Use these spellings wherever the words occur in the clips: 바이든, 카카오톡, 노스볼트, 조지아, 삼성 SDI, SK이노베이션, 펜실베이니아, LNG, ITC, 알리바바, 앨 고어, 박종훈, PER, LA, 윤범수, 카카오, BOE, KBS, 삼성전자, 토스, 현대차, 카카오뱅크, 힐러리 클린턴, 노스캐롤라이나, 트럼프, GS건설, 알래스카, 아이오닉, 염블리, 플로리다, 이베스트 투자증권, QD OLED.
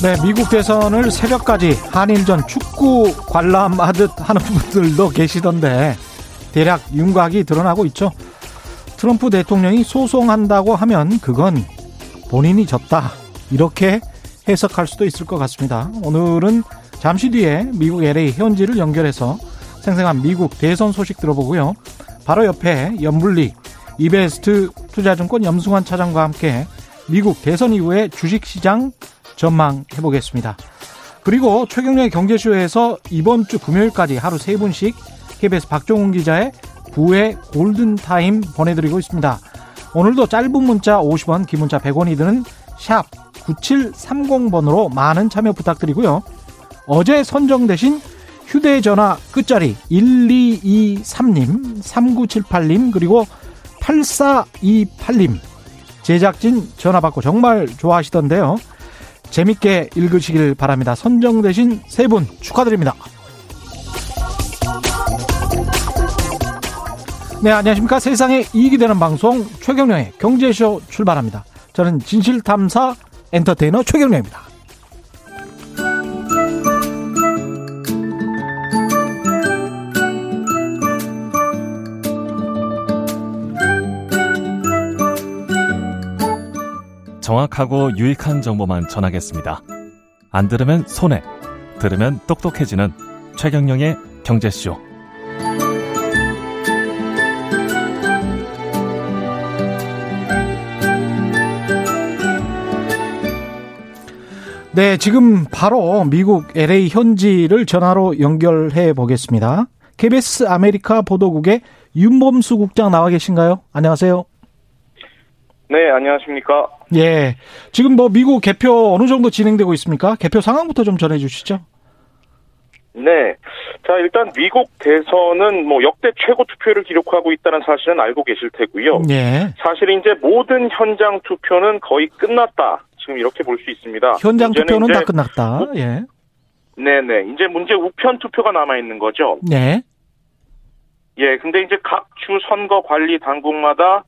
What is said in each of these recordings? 네, 미국 대선을 새벽까지 한일전 축구 관람하듯 하는 분들도 계시던데 대략 윤곽이 드러나고 있죠. 트럼프 대통령이 소송한다고 하면 그건 본인이 졌다, 이렇게 해석할 수도 있을 것 같습니다. 오늘은 잠시 뒤에 미국 LA 현지를 연결해서 생생한 미국 대선 소식 들어보고요. 바로 옆에 염블리 이베스트 투자증권 염승환 차장과 함께 미국 대선 이후의 주식시장 전망해보겠습니다. 그리고 최경련의 경제쇼에서 이번 주 금요일까지 하루 3분씩 KBS 박종훈 기자의 부의 골든타임 보내드리고 있습니다. 오늘도 짧은 문자 50원, 긴 문자 100원이 드는 샵 9730번으로 많은 참여 부탁드리고요. 어제 선정되신 휴대전화 끝자리 1223님, 3978님, 그리고 8428님, 제작진 전화 받고 정말 좋아하시던데요. 재밌게 읽으시길 바랍니다. 선정되신 세 분 축하드립니다. 네, 안녕하십니까. 세상에 이익이 되는 방송 최경령의 경제쇼 출발합니다. 저는 진실탐사 엔터테이너 최경령입니다. 정확하고 유익한 정보만 전하겠습니다. 안 들으면 손해, 들으면 똑똑해지는 최경영의 경제쇼. 네, 지금 바로 미국 LA 현지를 전화로 연결해 보겠습니다. KBS 아메리카 보도국의 윤범수 국장 나와 계신가요? 안녕하세요. 네, 안녕하십니까. 예, 지금 미국 개표 어느 정도 진행되고 있습니까? 개표 상황부터 좀 전해주시죠. 네, 자 일단 미국 대선은 역대 최고 투표를 기록하고 있다는 사실은 알고 계실 테고요. 예. 사실 이제 모든 현장 투표는 거의 끝났다, 지금 이렇게 볼 수 있습니다. 현장 투표는 다 끝났다. 예. 네네, 이제 문제 우편 투표가 남아 있는 거죠. 네. 예, 근데 이제 각 주 선거 관리 당국마다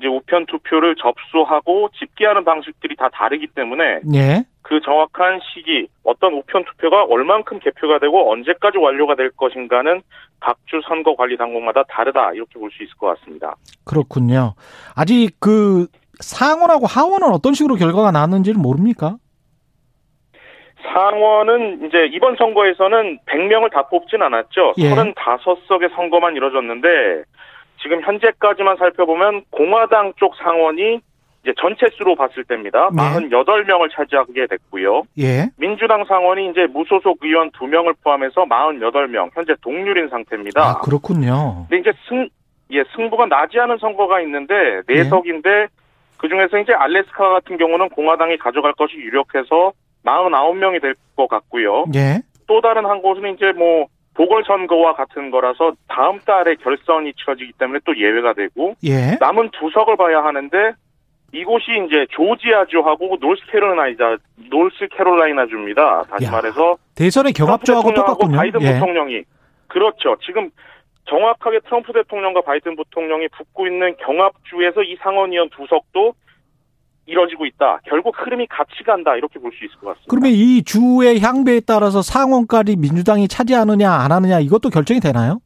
이제 우편 투표를 접수하고 집계하는 방식들이 다 다르기 때문에 예. 그 정확한 시기, 어떤 우편 투표가 얼만큼 개표가 되고 언제까지 완료가 될 것인가는 각 주 선거 관리 당국마다 다르다, 이렇게 볼 수 있을 것 같습니다. 그렇군요. 아직 그 상원하고 하원은 어떤 식으로 결과가 나왔는지는 모릅니까? 상원은 이제 이번 선거에서는 100명을 다 뽑진 않았죠. 예. 35석의 선거만 이뤄졌는데 지금 현재까지만 살펴보면 공화당 쪽 상원이 이제 전체 수로 봤을 때입니다. 48명을 차지하게 됐고요. 예. 민주당 상원이 이제 무소속 의원 2명을 포함해서 48명, 현재 동률인 상태입니다. 아, 그렇군요. 근데 이제 승부가 나지 않은 선거가 있는데 4석인데 예. 그 중에서 이제 알래스카 같은 경우는 공화당이 가져갈 것이 유력해서 49명이 될 것 같고요. 예. 또 다른 한 곳은 이제 보궐선거와 같은 거라서 다음 달에 결선이 치러지기 때문에 또 예외가 되고 예. 남은 2석을 봐야 하는데 이곳이 이제 조지아주하고 노스캐롤라이나주입니다. 다시 말해서 대선의 경합주하고 똑같군요. 바이든 예. 부통령이 그렇죠. 지금 정확하게 트럼프 대통령과 바이든 부통령이 붙고 있는 경합주에서 이 상원의원 2석도 이뤄지고 있다. 결국 흐름이 같이 간다, 이렇게 볼 수 있을 것 같습니다. 그러면 이 주의 향배에 따라서 상원까지 민주당이 차지하느냐 안 하느냐 이것도 결정이 되나요?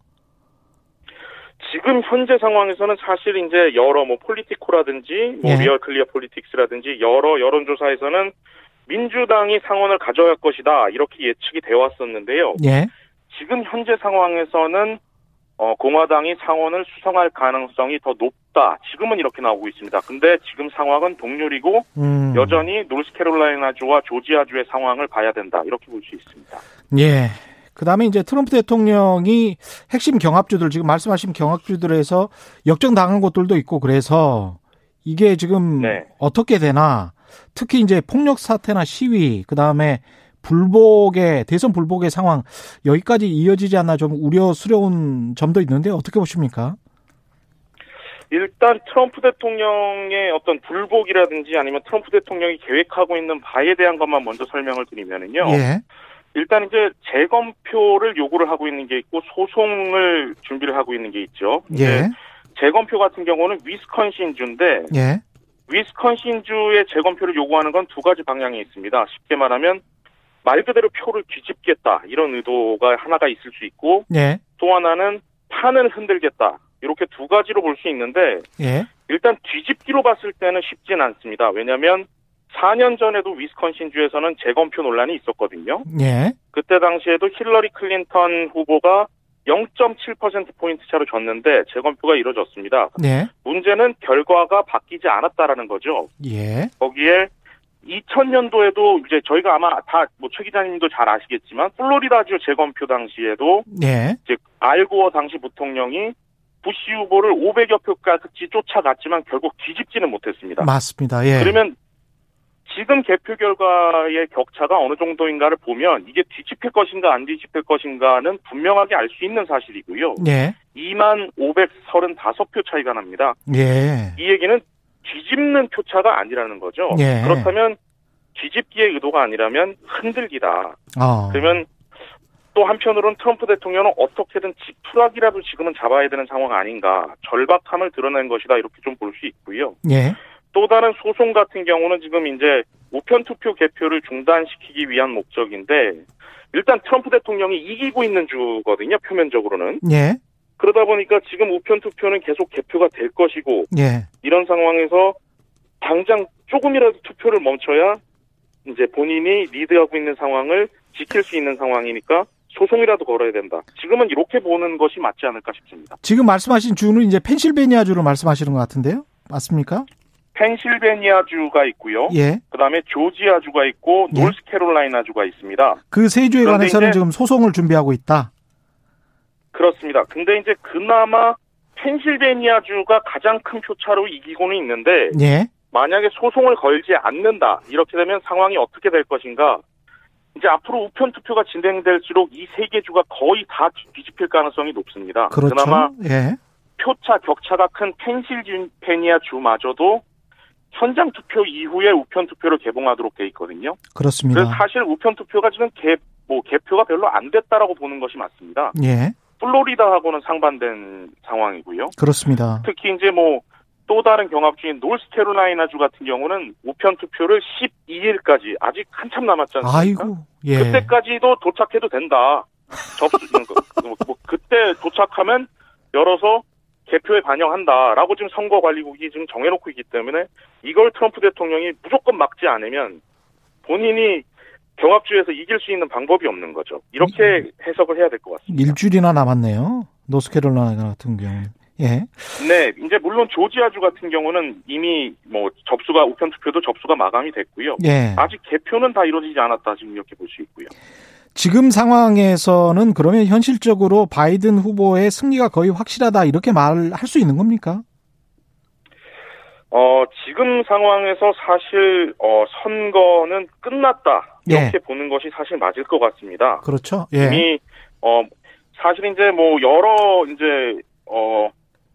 지금 현재 상황에서는 사실 이제 여러 폴리티코라든지 예. 리얼 클리어 폴리틱스라든지 여러 여론조사에서는 민주당이 상원을 가져갈 것이다, 이렇게 예측이 되어 왔었는데요. 예. 지금 현재 상황에서는 공화당이 상원을 수성할 가능성이 더 높다, 지금은 이렇게 나오고 있습니다. 근데 지금 상황은 동률이고 여전히 노스캐롤라이나주와 조지아주의 상황을 봐야 된다, 이렇게 볼 수 있습니다. 예. 그다음에 이제 트럼프 대통령이 핵심 경합주들, 지금 말씀하신 경합주들에서 역정당한 곳들도 있고 그래서 이게 지금 네. 어떻게 되나, 특히 이제 폭력 사태나 시위, 그다음에 대선 불복의 상황, 여기까지 이어지지 않나 좀 우려스러운 점도 있는데 어떻게 보십니까? 일단 트럼프 대통령의 어떤 불복이라든지 아니면 트럼프 대통령이 계획하고 있는 바에 대한 것만 먼저 설명을 드리면은요. 예. 일단 이제 재검표를 요구를 하고 있는 게 있고 소송을 준비를 하고 있는 게 있죠. 예. 재검표 같은 경우는 위스콘신주인데 예. 위스콘신주의 재검표를 요구하는 건 두 가지 방향이 있습니다. 쉽게 말하면 말 그대로 표를 뒤집겠다 이런 의도가 하나가 있을 수 있고 예. 또 하나는 판을 흔들겠다. 이렇게 두 가지로 볼 수 있는데 예. 일단 뒤집기로 봤을 때는 쉽진 않습니다. 왜냐하면 4년 전에도 위스콘신주에서는 재검표 논란이 있었거든요. 예. 그때 당시에도 힐러리 클린턴 후보가 0.7%포인트 차로 졌는데 재검표가 이뤄졌습니다. 예. 문제는 결과가 바뀌지 않았다라는 거죠. 예. 거기에 2000년도에도 이제 저희가 아마 다 뭐 최 기자님도 잘 아시겠지만 플로리다주 재검표 당시에도 예. 이제 앨 고어 당시 부통령이 부시 후보를 500여 표까지 쫓아갔지만 결국 뒤집지는 못했습니다. 맞습니다. 예. 그러면 지금 개표 결과의 격차가 어느 정도인가를 보면 이게 뒤집힐 것인가 안 뒤집힐 것인가는 분명하게 알 수 있는 사실이고요. 예. 2만 535표 차이가 납니다. 예. 이 얘기는 뒤집는 표차가 아니라는 거죠. 예. 그렇다면 뒤집기의 의도가 아니라면 흔들기다. 그러면 또 한편으로는 트럼프 대통령은 어떻게든 지푸라기라도 지금은 잡아야 되는 상황 아닌가. 절박함을 드러낸 것이다. 이렇게 좀 볼 수 있고요. 예. 또 다른 소송 같은 경우는 지금 이제 우편 투표 개표를 중단시키기 위한 목적인데 일단 트럼프 대통령이 이기고 있는 주거든요. 표면적으로는. 예. 그러다 보니까 지금 우편 투표는 계속 개표가 될 것이고 예. 이런 상황에서 당장 조금이라도 투표를 멈춰야 이제 본인이 리드하고 있는 상황을 지킬 수 있는 상황이니까 소송이라도 걸어야 된다. 지금은 이렇게 보는 것이 맞지 않을까 싶습니다. 지금 말씀하신 주는 이제 펜실베이니아 주로 말씀하시는 것 같은데요. 맞습니까? 펜실베이니아 주가 있고요. 예. 그다음에 조지아 주가 있고 예. 노스캐롤라이나 주가 있습니다. 그 세 주에 관해서는 지금 소송을 준비하고 있다. 그렇습니다. 근데 이제 그나마 펜실베이니아 주가 가장 큰 표차로 이기고는 있는데 예. 만약에 소송을 걸지 않는다. 이렇게 되면 상황이 어떻게 될 것인가? 이제 앞으로 우편 투표가 진행될수록 이 세 개 주가 거의 다 뒤집힐 가능성이 높습니다. 그렇죠. 그나마 예. 표차 격차가 큰 펜실베이니아 주마저도 현장 투표 이후에 우편 투표를 개봉하도록 돼 있거든요. 그렇습니다. 그래서 사실 우편 투표가 지금 개표가 별로 안 됐다라고 보는 것이 맞습니다. 예. 플로리다하고는 상반된 상황이고요. 그렇습니다. 특히 이제 뭐 또 다른 경합 중인 노스캐롤라이나 주 같은 경우는 우편 투표를 12일까지 아직 한참 남았지 않습니까? 아이고. 예. 그때까지도 도착해도 된다. 그때 도착하면 열어서 개표에 반영한다라고 지금 선거관리국이 지금 정해놓고 있기 때문에 이걸 트럼프 대통령이 무조건 막지 않으면 본인이 경합주에서 이길 수 있는 방법이 없는 거죠. 이렇게 해석을 해야 될 것 같습니다. 일주일이나 남았네요. 노스캐롤라이나 같은 경우는. 예. 네, 이제 물론 조지아주 같은 경우는 이미 뭐 접수가 우편 투표도 접수가 마감이 됐고요. 예. 아직 개표는 다 이루어지지 않았다 지금 이렇게 볼 수 있고요. 지금 상황에서는 그러면 현실적으로 바이든 후보의 승리가 거의 확실하다 이렇게 말할 수 있는 겁니까? 지금 상황에서 사실 선거는 끝났다 이렇게 예. 보는 것이 사실 맞을 것 같습니다. 그렇죠. 예. 이미 사실 이제 뭐 여러 이제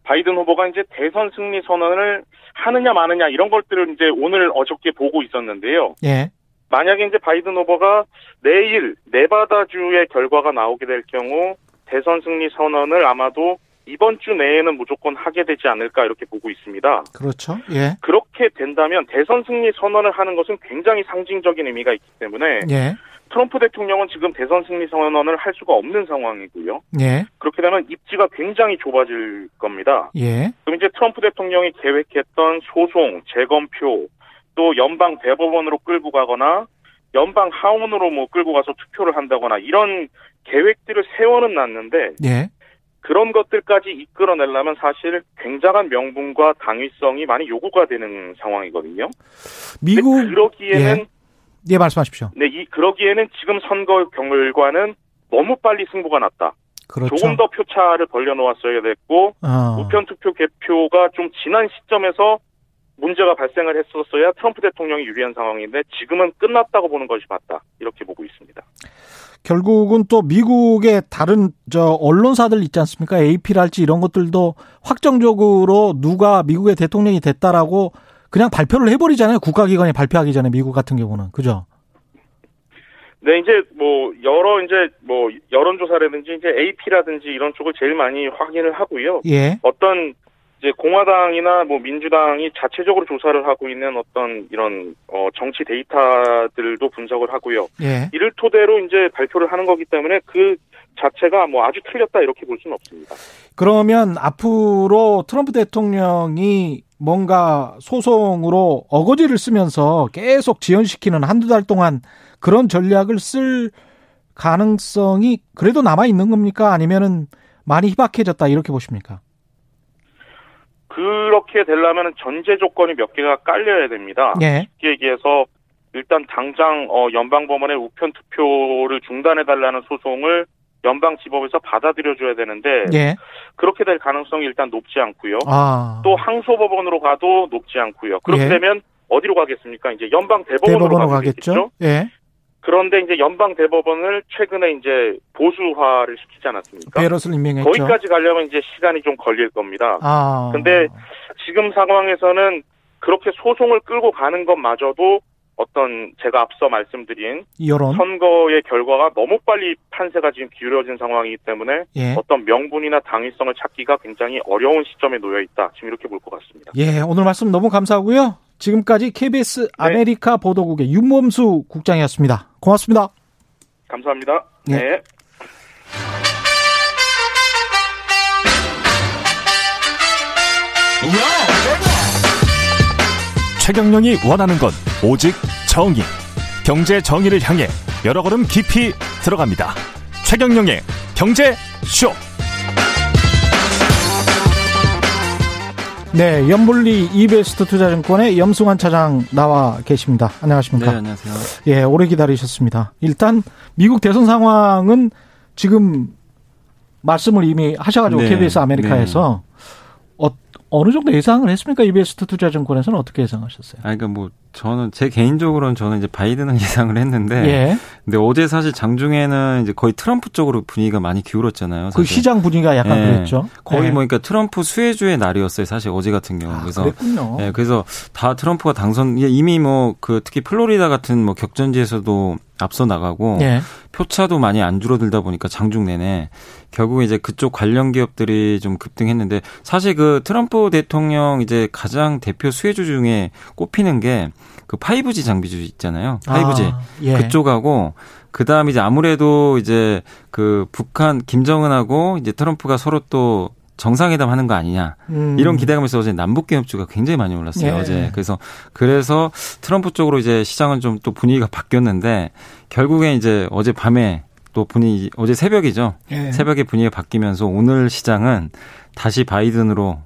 바이든 후보가 이제 대선 승리 선언을 하느냐 마느냐 이런 것들을 이제 오늘 어저께 보고 있었는데요. 예. 만약에 이제 바이든 후보가 내일 네바다주의 결과가 나오게 될 경우 대선 승리 선언을 아마도 이번 주 내에는 무조건 하게 되지 않을까 이렇게 보고 있습니다. 그렇죠. 예. 그렇게 된다면 대선 승리 선언을 하는 것은 굉장히 상징적인 의미가 있기 때문에 예. 트럼프 대통령은 지금 대선 승리 선언을 할 수가 없는 상황이고요. 예. 그렇게 되면 입지가 굉장히 좁아질 겁니다. 예. 그럼 이제 트럼프 대통령이 계획했던 소송, 재검표, 또 연방 대법원으로 끌고 가거나 연방 하원으로 뭐 끌고 가서 투표를 한다거나 이런 계획들을 세워는 놨는데 예. 그런 것들까지 이끌어내려면 사실 굉장한 명분과 당위성이 많이 요구가 되는 상황이거든요. 미국 그러기에는 예, 말씀하십시오. 네, 그러기에는 지금 선거 결과는 너무 빨리 승부가 났다. 그렇죠. 조금 더 표차를 벌려놓았어야 됐고 우편 투표 개표가 좀 지난 시점에서 문제가 발생을 했었어야 트럼프 대통령이 유리한 상황인데 지금은 끝났다고 보는 것이 맞다. 이렇게 보고 있습니다. 결국은 또 미국의 다른 언론사들 있지 않습니까? AP랄지 이런 것들도 확정적으로 누가 미국의 대통령이 됐다라고 그냥 발표를 해버리잖아요. 국가기관이 발표하기 전에 미국 같은 경우는. 그죠? 네, 여러 여론조사라든지 AP라든지 이런 쪽을 제일 많이 확인을 하고요. 예. 어떤 공화당이나 민주당이 자체적으로 조사를 하고 있는 어떤 이런 정치 데이터들도 분석을 하고요. 예. 이를 토대로 발표를 하는 거기 때문에 그 자체가 아주 틀렸다 이렇게 볼 수는 없습니다. 그러면 앞으로 트럼프 대통령이 뭔가 소송으로 어거지를 쓰면서 계속 지연시키는 한두 달 동안 그런 전략을 쓸 가능성이 그래도 남아 있는 겁니까? 아니면은 많이 희박해졌다 이렇게 보십니까? 그렇게 되려면 전제 조건이 몇 개가 깔려야 됩니다. 네. 쉽게 얘기해서 일단 당장 연방법원의 우편 투표를 중단해달라는 소송을 연방지법에서 받아들여줘야 되는데 네. 그렇게 될 가능성이 일단 높지 않고요. 또 항소법원으로 가도 높지 않고요. 그렇게 네. 되면 어디로 가겠습니까? 연방대법원으로 가겠죠. 네. 그런데 연방대법원을 최근에 보수화를 시키지 않았습니까? 베러스를 임명했죠. 거기까지 가려면 시간이 좀 걸릴 겁니다. 근데 지금 상황에서는 그렇게 소송을 끌고 가는 것마저도 어떤 제가 앞서 말씀드린 여론. 선거의 결과가 너무 빨리 판세가 지금 기울어진 상황이기 때문에 예. 어떤 명분이나 당위성을 찾기가 굉장히 어려운 시점에 놓여 있다. 지금 이렇게 볼 것 같습니다. 예, 오늘 말씀 너무 감사하고요. 지금까지 KBS 아메리카 네. 보도국의 윤범수 국장이었습니다. 고맙습니다. 감사합니다. 예. 네. 최경영이 원하는 건 오직 정의. 경제 정의를 향해 여러 걸음 깊이 들어갑니다. 최경영의 경제쇼. 네, 염블리 이베스트 투자증권의 염승환 차장 나와 계십니다. 안녕하십니까? 네, 안녕하세요. 예, 오래 기다리셨습니다. 일단 미국 대선 상황은 지금 말씀을 이미 하셔가지고 네, KBS 아메리카에서 네. 어느 정도 예상을 했습니까? 이베스트 투자증권에서는 어떻게 예상하셨어요? 저는 제 개인적으로는 바이든은 예상을 했는데, 예. 근데 어제 사실 장중에는 거의 트럼프 쪽으로 분위기가 많이 기울었잖아요. 사실. 그 시장 분위기가 약간 예. 그랬죠. 거의 예. 그러니까 트럼프 수혜주의 날이었어요. 사실 어제 같은 경우. 그래서 그랬군요. 예, 그래서 다 트럼프가 당선 이미 특히 플로리다 같은 격전지에서도 앞서 나가고 예. 표차도 많이 안 줄어들다 보니까 장중 내내 결국에 그쪽 관련 기업들이 좀 급등했는데 사실 트럼프 대통령 가장 대표 수혜주 중에 꼽히는 게 5G 장비주 있잖아요. 5G. 예. 그쪽하고, 그 다음에 아무래도 북한, 김정은하고 트럼프가 서로 또 정상회담 하는 거 아니냐. 이런 기대감에서 어제 남북기업주가 굉장히 많이 올랐어요. 예. 어제. 그래서 트럼프 쪽으로 시장은 좀 또 분위기가 바뀌었는데, 결국에 어제 밤에 또 분위기, 어제 새벽이죠. 예. 새벽에 분위기가 바뀌면서 오늘 시장은 다시 바이든으로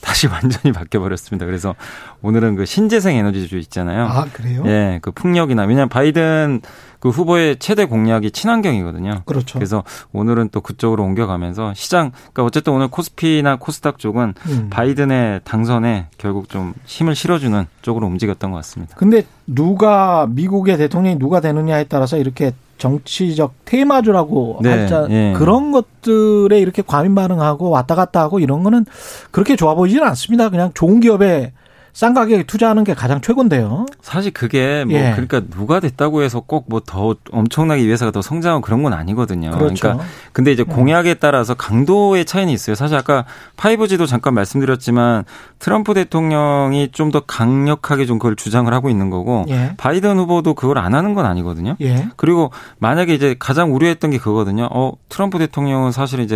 다시 완전히 바뀌어버렸습니다. 그래서 오늘은 신재생 에너지주 있잖아요. 아, 그래요? 예, 풍력이나, 왜냐면 바이든 후보의 최대 공약이 친환경이거든요. 그렇죠. 그래서 오늘은 또 그쪽으로 옮겨가면서 시장, 어쨌든 오늘 코스피나 코스닥 쪽은 바이든의 당선에 결국 좀 힘을 실어주는 쪽으로 움직였던 것 같습니다. 근데 미국의 대통령이 누가 되느냐에 따라서 이렇게 정치적 테마주라고 네, 예. 그런 것들에 이렇게 과민 반응하고 왔다 갔다 하고 이런 거는 그렇게 좋아 보이지는 않습니다. 그냥 좋은 기업에 싼 가격에 투자하는 게 가장 최고인데요. 사실 그게 예. 그러니까 누가 됐다고 해서 꼭 더 엄청나게 이 회사가 더 성장하고 그런 건 아니거든요. 그렇죠. 그러니까 근데 공약에 따라서 강도의 차이는 있어요. 사실 아까 5G도 잠깐 말씀드렸지만 트럼프 대통령이 좀 더 강력하게 좀 그걸 주장을 하고 있는 거고 예. 바이든 후보도 그걸 안 하는 건 아니거든요. 예. 그리고 만약에 가장 우려했던 게 그거거든요. 트럼프 대통령은 사실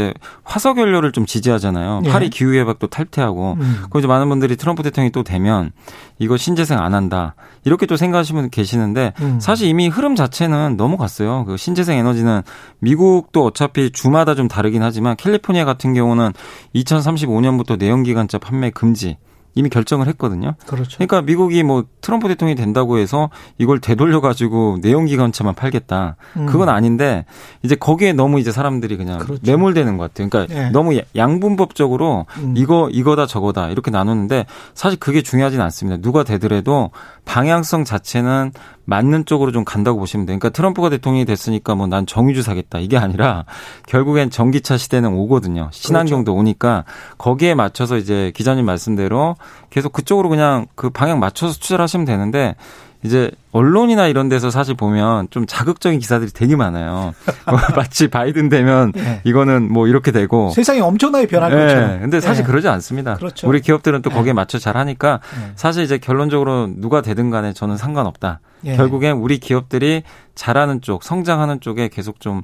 화석연료를 좀 지지하잖아요. 예. 파리 기후협약도 탈퇴하고 그리고 많은 분들이 트럼프 대통령이 또 되면 이거 신재생 안 한다 이렇게 또 생각하시면 계시는데 사실 이미 흐름 자체는 넘어갔어요. 그 신재생 에너지는 미국도 어차피 주마다 좀 다르긴 하지만 캘리포니아 같은 경우는 2035년부터 내연기관차 판매 금지 이미 결정을 했거든요. 그렇죠. 그러니까 미국이 트럼프 대통령이 된다고 해서 이걸 되돌려 가지고 내연기관차만 팔겠다. 그건 아닌데 거기에 너무 사람들이 그냥 그렇죠. 매몰되는 것 같아요. 그러니까 네. 너무 양분법적으로 이거다 저거다 이렇게 나누는데 사실 그게 중요하진 않습니다. 누가 되더라도 방향성 자체는 맞는 쪽으로 좀 간다고 보시면 돼요. 그러니까 트럼프가 대통령이 됐으니까 뭐 난 정유주 사겠다 이게 아니라 결국엔 전기차 시대는 오거든요. 친환경도 그렇죠. 오니까 거기에 맞춰서 이제 기자님 말씀대로 계속 그쪽으로 그냥 그 방향 맞춰서 투자를 하시면 되는데 이제 언론이나 이런 데서 사실 보면 좀 자극적인 기사들이 되게 많아요. 마치 바이든 되면 네. 이거는 뭐 이렇게 되고. 세상이 엄청나게 변할 네. 것처럼. 근데 사실 네. 그러지 않습니다. 그렇죠. 우리 기업들은 또 네. 거기에 맞춰 잘 하니까 네. 사실 이제 결론적으로 누가 되든 간에 저는 상관없다. 네. 결국엔 우리 기업들이 잘하는 쪽, 성장하는 쪽에 계속 좀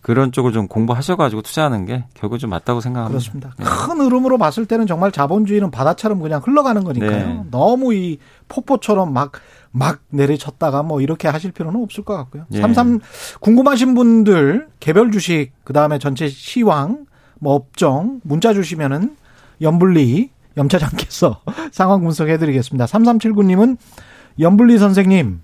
그런 쪽을 좀 공부하셔가지고 투자하는 게 결국 좀 맞다고 생각합니다. 그렇습니다. 네. 큰 흐름으로 봤을 때는 정말 자본주의는 바다처럼 그냥 흘러가는 거니까요. 네. 너무 이 폭포처럼 막 내리쳤다가 뭐 이렇게 하실 필요는 없을 것 같고요. 예. 궁금하신 분들 개별 주식 그다음에 전체 시황 뭐 업종 문자 주시면은 염블리 염차장께서 상황 분석해 드리겠습니다. 3379님은 염블리 선생님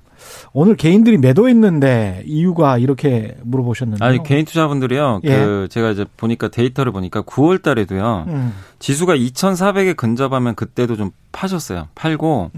오늘 개인들이 매도했는데 이유가 이렇게 물어보셨는데요. 아니, 개인 투자분들이요. 예. 제가 이제 보니까 데이터를 보니까 9월 달에도요. 지수가 2,400에 근접하면 그때도 좀 파셨어요. 팔고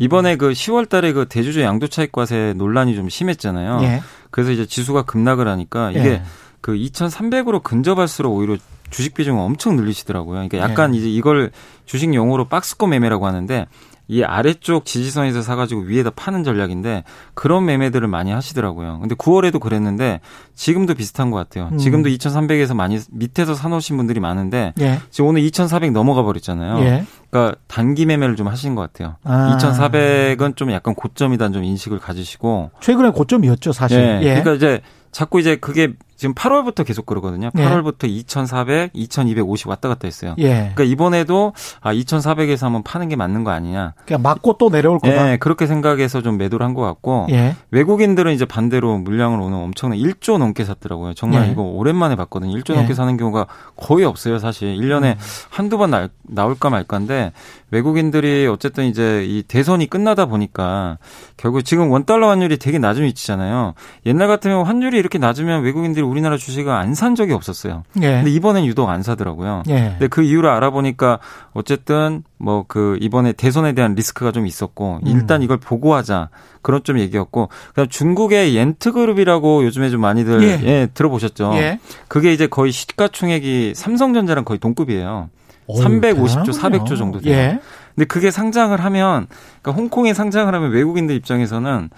이번에 그 10월 달에 그 대주주 양도 차익 과세 논란이 좀 심했잖아요. 예. 그래서 이제 지수가 급락을 하니까 이게 예. 그 2,300으로 근접할수록 오히려 주식 비중을 엄청 늘리시더라고요. 그러니까 약간 예. 이제 이걸 주식 용어로 박스권 매매라고 하는데 이 아래쪽 지지선에서 사가지고 위에다 파는 전략인데 그런 매매들을 많이 하시더라고요. 근데 9월에도 그랬는데 지금도 비슷한 것 같아요. 지금도 2,300에서 많이 밑에서 사놓으신 분들이 많은데 예. 지금 오늘 2,400 넘어가 버렸잖아요. 예. 그러니까 단기 매매를 좀 하신 것 같아요. 2,400은 좀 약간 고점이다는 좀 인식을 가지시고 최근에 고점이었죠 사실. 예. 예. 그러니까 이제 자꾸 이제 그게 지금 8월부터 계속 그러거든요. 8월부터 예. 2,400, 2,250 왔다 갔다 했어요. 예. 그러니까 이번에도 2,400에서 한번 파는 게 맞는 거 아니냐. 그냥 맞고 또 내려올 거다. 예, 그렇게 생각해서 좀 매도를 한 것 같고 예. 외국인들은 이제 반대로 물량을 오늘 엄청나게 1조 넘게 샀더라고요. 정말 예. 이거 오랜만에 봤거든요. 1조 예. 넘게 사는 경우가 거의 없어요. 사실 1년에 한두 번 나올까 말까인데 외국인들이 어쨌든 이제 이 대선이 끝나다 보니까 결국 지금 원달러 환율이 되게 낮은 위치잖아요. 옛날 같으면 환율이 이렇게 낮으면 외국인들이 우리나라 주식을 안 산 적이 없었어요. 예. 근데 이번엔 유독 안 사더라고요. 예. 근데 그 이유를 알아보니까 어쨌든 뭐 그 이번에 대선에 대한 리스크가 좀 있었고 일단 이걸 보고하자 그런 좀 얘기였고 그다음 중국의 옌트그룹이라고 요즘에 좀 많이들 예. 예, 들어보셨죠. 예. 그게 이제 거의 시가총액이 삼성전자랑 거의 동급이에요. 350조, 400조 정도 돼요. 예. 근데 그게 상장을 하면 그러니까 홍콩에 상장을 하면 외국인들 입장에서는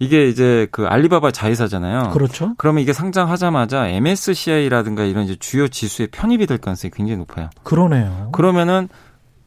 이게 이제 그 알리바바 자회사잖아요. 그렇죠. 그러면 이게 상장하자마자 MSCI라든가 이런 이제 주요 지수에 편입이 될 가능성이 굉장히 높아요. 그러네요. 그러면은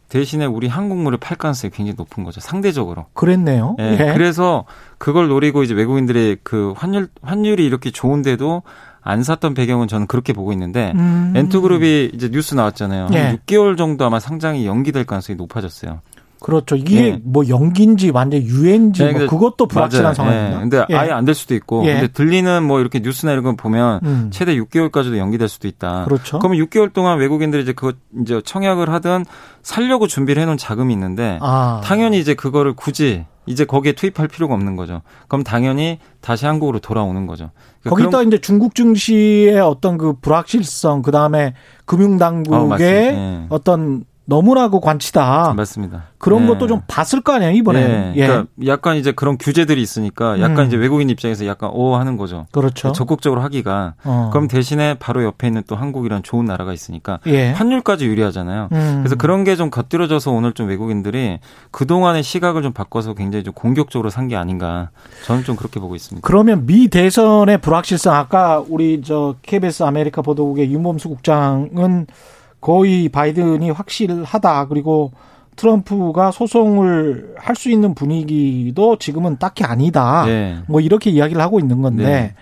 대신에 우리 한국물을 팔 가능성이 굉장히 높은 거죠. 상대적으로. 그랬네요. 예. 예. 그래서 그걸 노리고 이제 외국인들의 그 환율이 이렇게 좋은데도 안 샀던 배경은 저는 그렇게 보고 있는데 엔투그룹이 이제 뉴스 나왔잖아요. 예. 한 6개월 정도 아마 상장이 연기될 가능성이 높아졌어요. 그렇죠. 이게 예. 뭐 연기인지 완전 유엔지 예, 뭐 그것도 불확실한 상황입니다. 그런데 예. 아예 안 될 수도 있고 예. 근데 들리는 뭐 이렇게 뉴스나 이런 거 보면 최대 6개월까지도 연기될 수도 있다. 그렇죠. 그러면 6개월 동안 외국인들이 이제 그거 이제 청약을 하든 살려고 준비를 해놓은 자금이 있는데 당연히 이제 그거를 굳이 이제 거기에 투입할 필요가 없는 거죠. 그럼 당연히 다시 한국으로 돌아오는 거죠. 그러니까 거기다 이제 중국 증시의 어떤 그 불확실성, 그 다음에 금융당국의 네. 어떤 너무나 그 관치다. 맞습니다. 그런 네. 것도 좀 봤을 거 아니에요, 이번에는. 네. 예. 그러니까 약간 이제 그런 규제들이 있으니까 약간 이제 외국인 입장에서 약간 하는 거죠. 그렇죠. 적극적으로 하기가. 그럼 대신에 바로 옆에 있는 또 한국이란 좋은 나라가 있으니까 예. 환율까지 유리하잖아요. 그래서 그런 게 좀 곁들여져서 오늘 좀 외국인들이 그동안의 시각을 좀 바꿔서 굉장히 좀 공격적으로 산 게 아닌가. 저는 좀 그렇게 보고 있습니다. 그러면 미 대선의 불확실성 아까 우리 KBS 아메리카 보도국의 윤범수 국장은 거의 바이든이 확실하다. 그리고 트럼프가 소송을 할 수 있는 분위기도 지금은 딱히 아니다. 네. 뭐 이렇게 이야기를 하고 있는 건데 네.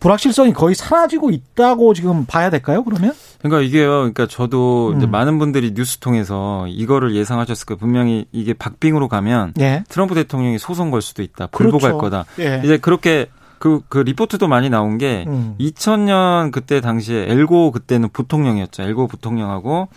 불확실성이 거의 사라지고 있다고 지금 봐야 될까요? 그러면? 그러니까 이게요. 그러니까 저도 이제 많은 분들이 뉴스 통해서 이거를 예상하셨을 거예요. 분명히 이게 박빙으로 가면 네. 트럼프 대통령이 소송 걸 수도 있다. 불복할 그렇죠. 거다. 네. 이제 그렇게 그 리포트도 많이 나온 게 2000년 그때 당시에 앨 고어 그때는 부통령이었죠. 앨 고어 부통령하고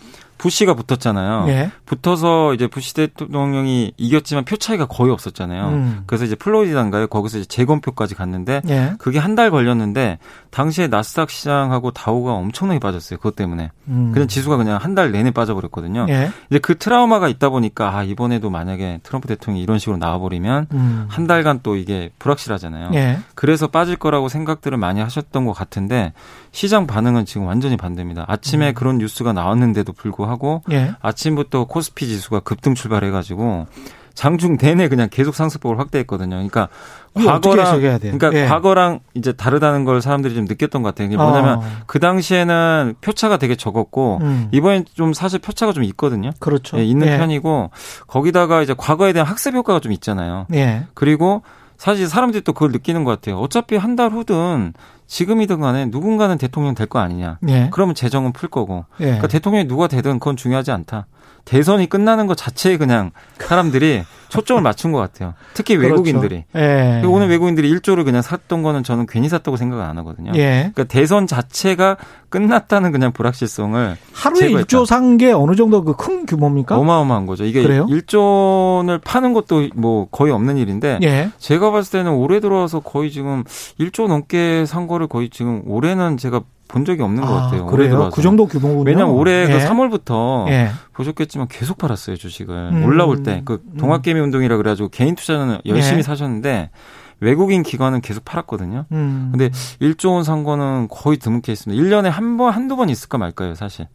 부시가 붙었잖아요. 예. 붙어서 이제 부시 대통령이 이겼지만 표 차이가 거의 없었잖아요. 그래서 이제 플로리다인가요? 거기서 이제 재검표까지 갔는데 예. 그게 한 달 걸렸는데 당시에 나스닥 시장하고 다우가 엄청나게 빠졌어요. 그것 때문에. 그냥 지수가 그냥 한 달 내내 빠져버렸거든요. 예. 이제 그 트라우마가 있다 보니까 아, 이번에도 만약에 트럼프 대통령이 이런 식으로 나와버리면 한 달간 또 이게 불확실하잖아요. 예. 그래서 빠질 거라고 생각들을 많이 하셨던 것 같은데 시장 반응은 지금 완전히 반대입니다. 아침에 그런 뉴스가 나왔는데도 불구하고 예. 아침부터 코스피 지수가 급등 출발해가지고 장중 내내 그냥 계속 상승폭을 확대했거든요. 그러니까 과거랑 그러니까 예. 과거랑 이제 다르다는 걸 사람들이 좀 느꼈던 것 같아요. 이게 뭐냐면 그 당시에는 표차가 되게 적었고 이번엔 좀 사실 표차가 좀 있거든요. 그렇죠. 예, 있는 예. 편이고 거기다가 이제 과거에 대한 학습 효과가 좀 있잖아요. 예. 그리고 사실 사람들이 또 그걸 느끼는 것 같아요. 어차피 한 달 후든 지금이든 간에 누군가는 대통령 될 거 아니냐. 예. 그러면 재정은 풀 거고. 예. 그러니까 대통령이 누가 되든 그건 중요하지 않다. 대선이 끝나는 것 자체에 그냥 사람들이 초점을 맞춘 것 같아요. 특히 그렇죠. 외국인들이. 예. 오늘 외국인들이 1조를 그냥 샀던 거는 저는 괜히 샀다고 생각을 안 하거든요. 예. 그러니까 대선 자체가 끝났다는 그냥 불확실성을 하루에 제거했다. 1조 산 게 어느 정도 그 큰 규모입니까? 어마어마한 거죠. 이게 그래요? 1조를 파는 것도 뭐 거의 없는 일인데 예. 제가 봤을 때는 올해 들어와서 거의 지금 1조 넘게 산 거를 거의 지금 올해는 제가 본 적이 없는 것 같아요. 올해 들어서. 그 정도 규모군요. 왜냐하면 올해 예. 그 3월부터 예. 보셨겠지만 계속 팔았어요. 주식을. 올라올 때. 그 동학개미 운동이라 그래가지고 개인 투자는 열심히 예. 사셨는데 외국인 기관은 계속 팔았거든요. 근데 1조 원 산 거는 거의 드물게 했습니다. 1년에 한 번, 한두 번 있을까 말까요, 사실.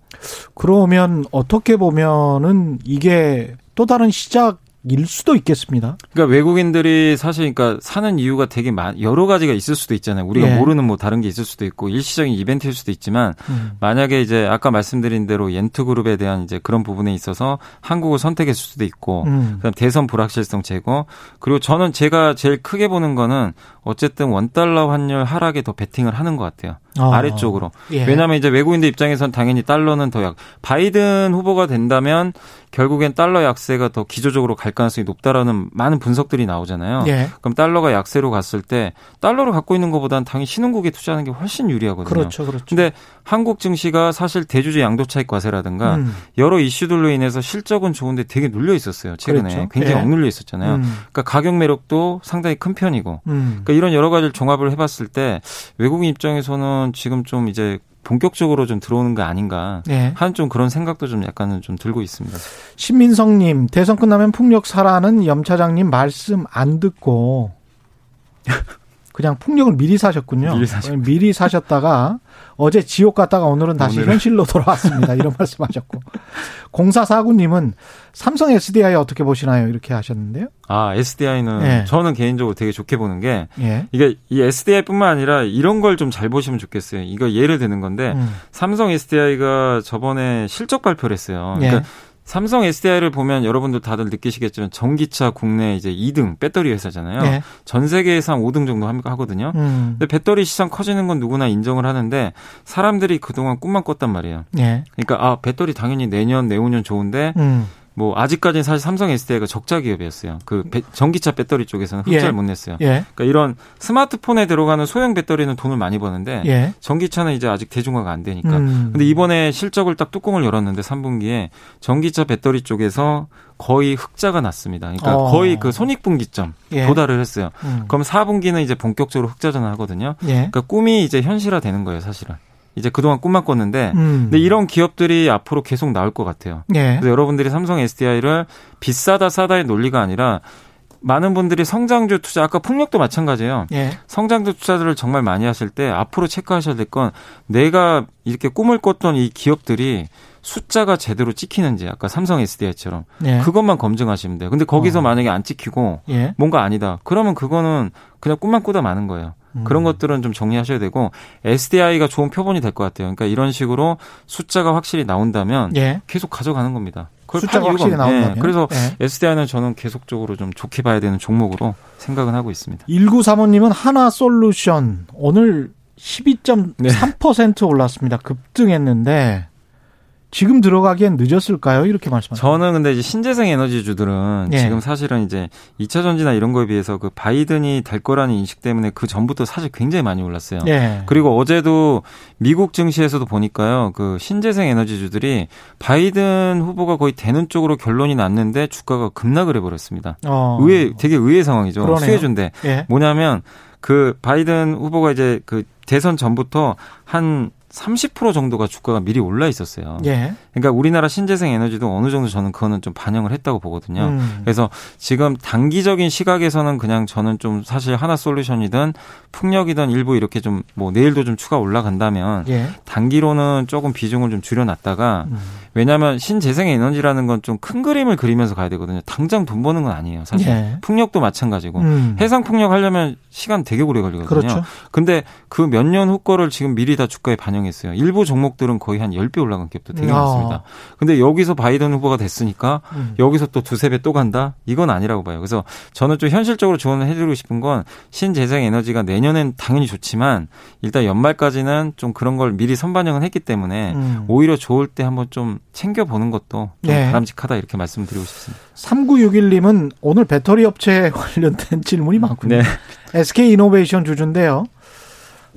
그러면 어떻게 보면은 이게 또 다른 시작 일 수도 있겠습니다. 그러니까 외국인들이 사실 그러니까 사는 이유가 되게 여러 가지가 있을 수도 있잖아요. 우리가 예. 모르는 뭐 다른 게 있을 수도 있고 일시적인 이벤트일 수도 있지만 만약에 이제 아까 말씀드린 대로 옌트그룹에 대한 이제 그런 부분에 있어서 한국을 선택했을 수도 있고 그다음 대선 불확실성 제거 그리고 저는 제가 제일 크게 보는 거는 어쨌든 원달러 환율 하락에 더 베팅을 하는 것 같아요. 아래쪽으로. 예. 왜냐하면 이제 외국인들 입장에선 당연히 달러는 더 바이든 후보가 된다면 결국엔 달러 약세가 더 기조적으로 갈 가능성이 높다라는 많은 분석들이 나오잖아요. 예. 그럼 달러가 약세로 갔을 때 달러를 갖고 있는 것보다는 당연히 신흥국에 투자하는 게 훨씬 유리하거든요. 그렇죠. 그렇죠. 근데 한국 증시가 사실 대주주 양도 차익 과세라든가 여러 이슈들로 인해서 실적은 좋은데 되게 눌려 있었어요. 최근에. 그렇죠. 굉장히 예. 억눌려 있었잖아요. 그러니까 가격 매력도 상당히 큰 편이고. 그러니까 이런 여러 가지를 종합을 해봤을 때 외국인 입장에서는 지금 좀 이제 본격적으로 좀 들어오는 거 아닌가 예. 하는 좀 그런 생각도 좀 약간은 좀 들고 있습니다. 신민성님 대선 끝나면 폭력 사라는 염 차장님 말씀 안 듣고 그냥 폭력을 미리 사셨군요. 미리 사셨다가 어제 지옥 갔다가 오늘은 다시 현실로 돌아왔습니다. 이런 말씀하셨고 0449님은 삼성 SDI 어떻게 보시나요? 이렇게 하셨는데요. 아 SDI는 예. 저는 개인적으로 되게 좋게 보는 게 예. 이게 이 SDI뿐만 아니라 이런 걸 좀 잘 보시면 좋겠어요. 이거 예를 드는 건데 삼성 SDI가 저번에 실적 발표를 했어요. 그러니까 예. 삼성 SDI를 보면 여러분도 다들 느끼시겠지만 전기차 국내 이제 2등 배터리 회사잖아요. 네. 전 세계에서 한 5등 정도 하거든요. 근데 배터리 시장 커지는 건 누구나 인정을 하는데 사람들이 그동안 꿈만 꿨단 말이에요. 네. 그러니까 아, 배터리 당연히 내년, 내후년 좋은데 뭐 아직까지는 사실 삼성 SDI가 적자 기업이었어요. 그 전기차 배터리 쪽에서는 흑자를 예. 못 냈어요. 예. 그러니까 이런 스마트폰에 들어가는 소형 배터리는 돈을 많이 버는데 예. 전기차는 이제 아직 대중화가 안 되니까. 근데 이번에 실적을 딱 뚜껑을 열었는데 3분기에 전기차 배터리 쪽에서 거의 흑자가 났습니다. 그러니까 거의 그 손익분기점 예. 도달을 했어요. 그럼 4분기는 이제 본격적으로 흑자 전환하거든요. 예. 그러니까 꿈이 이제 현실화되는 거예요, 사실은. 이제 그동안 꿈만 꿨는데 근데 이런 기업들이 앞으로 계속 나올 것 같아요. 예. 그래서 여러분들이 삼성 SDI를 비싸다 싸다의 논리가 아니라 많은 분들이 성장주 투자, 아까 폭력도 마찬가지예요. 예. 성장주 투자들을 정말 많이 하실 때 앞으로 체크하셔야 될 건 내가 이렇게 꿈을 꿨던 이 기업들이 숫자가 제대로 찍히는지 아까 삼성 SDI처럼 예. 그것만 검증하시면 돼요. 근데 거기서 만약에 안 찍히고 예. 뭔가 아니다. 그러면 그거는 그냥 꿈만 꾸다 마는 거예요. 그런 것들은 좀 정리하셔야 되고 SDI가 좋은 표본이 될 것 같아요. 그러니까 이런 식으로 숫자가 확실히 나온다면 예. 계속 가져가는 겁니다. 숫자가 확실히 나온다면. 네. 그래서 예. SDI는 저는 계속적으로 좀 좋게 봐야 되는 종목으로 생각은 하고 있습니다. 1935님은 하나솔루션 오늘 12.3% 네. 올랐습니다. 급등했는데 지금 들어가기엔 늦었을까요? 이렇게 말씀하셨죠. 저는 근데 이제 신재생 에너지주들은 예. 지금 사실은 이제 2차 전지나 이런 거에 비해서 그 바이든이 될 거라는 인식 때문에 그 전부터 사실 굉장히 많이 올랐어요. 예. 그리고 어제도 미국 증시에서도 보니까요. 그 신재생 에너지주들이 바이든 후보가 거의 되는 쪽으로 결론이 났는데 주가가 급락을 해버렸습니다. 되게 의외의 상황이죠. 그러네요. 수혜주인데 예. 뭐냐면 그 바이든 후보가 이제 그 대선 전부터 한 30% 정도가 주가가 미리 올라 있었어요. 예. 그러니까 우리나라 신재생 에너지도 어느 정도 저는 그거는 좀 반영을 했다고 보거든요. 그래서 지금 단기적인 시각에서는 그냥 저는 좀 사실 하나 솔루션이든 풍력이든 일부 이렇게 좀 뭐 내일도 좀 추가 올라간다면 예. 단기로는 조금 비중을 좀 줄여놨다가 왜냐하면 신재생 에너지라는 건 좀 큰 그림을 그리면서 가야 되거든요. 당장 돈 버는 건 아니에요. 사실 예. 풍력도 마찬가지고 해상 풍력 하려면 시간 되게 오래 걸리거든요. 그렇죠. 근데 그 몇 년 후 거를 지금 미리 다 주가에 반영했어요. 일부 종목들은 거의 한 10배 올라간 갭도 되게 많습니다. 근데 여기서 바이든 후보가 됐으니까 여기서 또 두세 배 또 간다? 이건 아니라고 봐요. 그래서 저는 좀 현실적으로 조언을 해드리고 싶은 건 신재생 에너지가 내년엔 당연히 좋지만 일단 연말까지는 좀 그런 걸 미리 선반영은 했기 때문에 오히려 좋을 때 한번 좀 챙겨보는 것도 좀 네. 바람직하다 이렇게 말씀드리고 싶습니다. 3961님은 오늘 배터리 업체에 관련된 질문이 많군요. 네. SK이노베이션 주주인데요.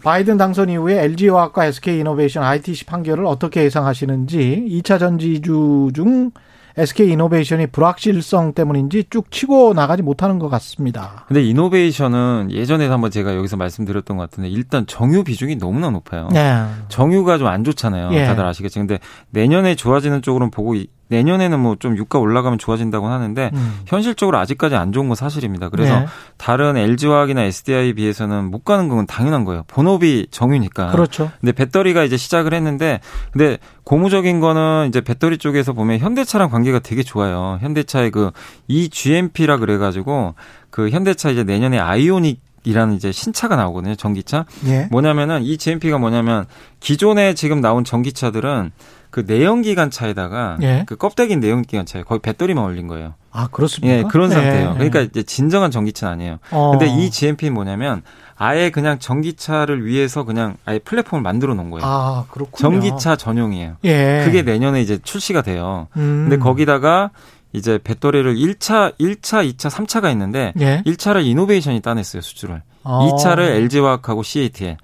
바이든 당선 이후에 LG화학과 SK이노베이션 ITC 판결을 어떻게 예상하시는지 2차 전지주 중 SK이노베이션이 불확실성 때문인지 쭉 치고 나가지 못하는 것 같습니다. 근데 이노베이션은 예전에도 한번 제가 여기서 말씀드렸던 것 같은데 일단 정유 비중이 너무나 높아요. 네. 정유가 좀 안 좋잖아요. 예. 다들 아시겠지. 근데 내년에 좋아지는 쪽으로는 보고 내년에는 뭐 좀 유가 올라가면 좋아진다고 하는데 현실적으로 아직까지 안 좋은 건 사실입니다. 그래서 네. 다른 LG화학이나 SDI 비해서는 못 가는 건 당연한 거예요. 본업이 정유니까. 그렇죠. 근데 배터리가 이제 시작을 했는데 근데 고무적인 거는 이제 배터리 쪽에서 보면 현대차랑 관계가 되게 좋아요. 현대차의 그 eGMP라 그래가지고 그 현대차 이제 내년에 아이오닉 이라는 이제 신차가 나오거든요. 전기차. 예. 뭐냐면은 eGMP가 뭐냐면 기존에 지금 나온 전기차들은 그 내연기관차에다가 예. 그 껍데기인 내연기관차에 거의 배터리만 올린 거예요. 아, 그렇습니까? 예, 그런 상태예요. 예. 그러니까 이제 진정한 전기차는 아니에요. 근데 eGMP는 뭐냐면 아예 그냥 전기차를 위해서 그냥 아예 플랫폼을 만들어 놓은 거예요. 아, 그렇군요. 전기차 전용이에요. 예. 그게 내년에 이제 출시가 돼요. 근데 거기다가 이제 배터리를 1차, 2차, 3차가 있는데 예? 1차를 이노베이션이 따냈어요, 수주를. 2차를 LG화학하고 CATL.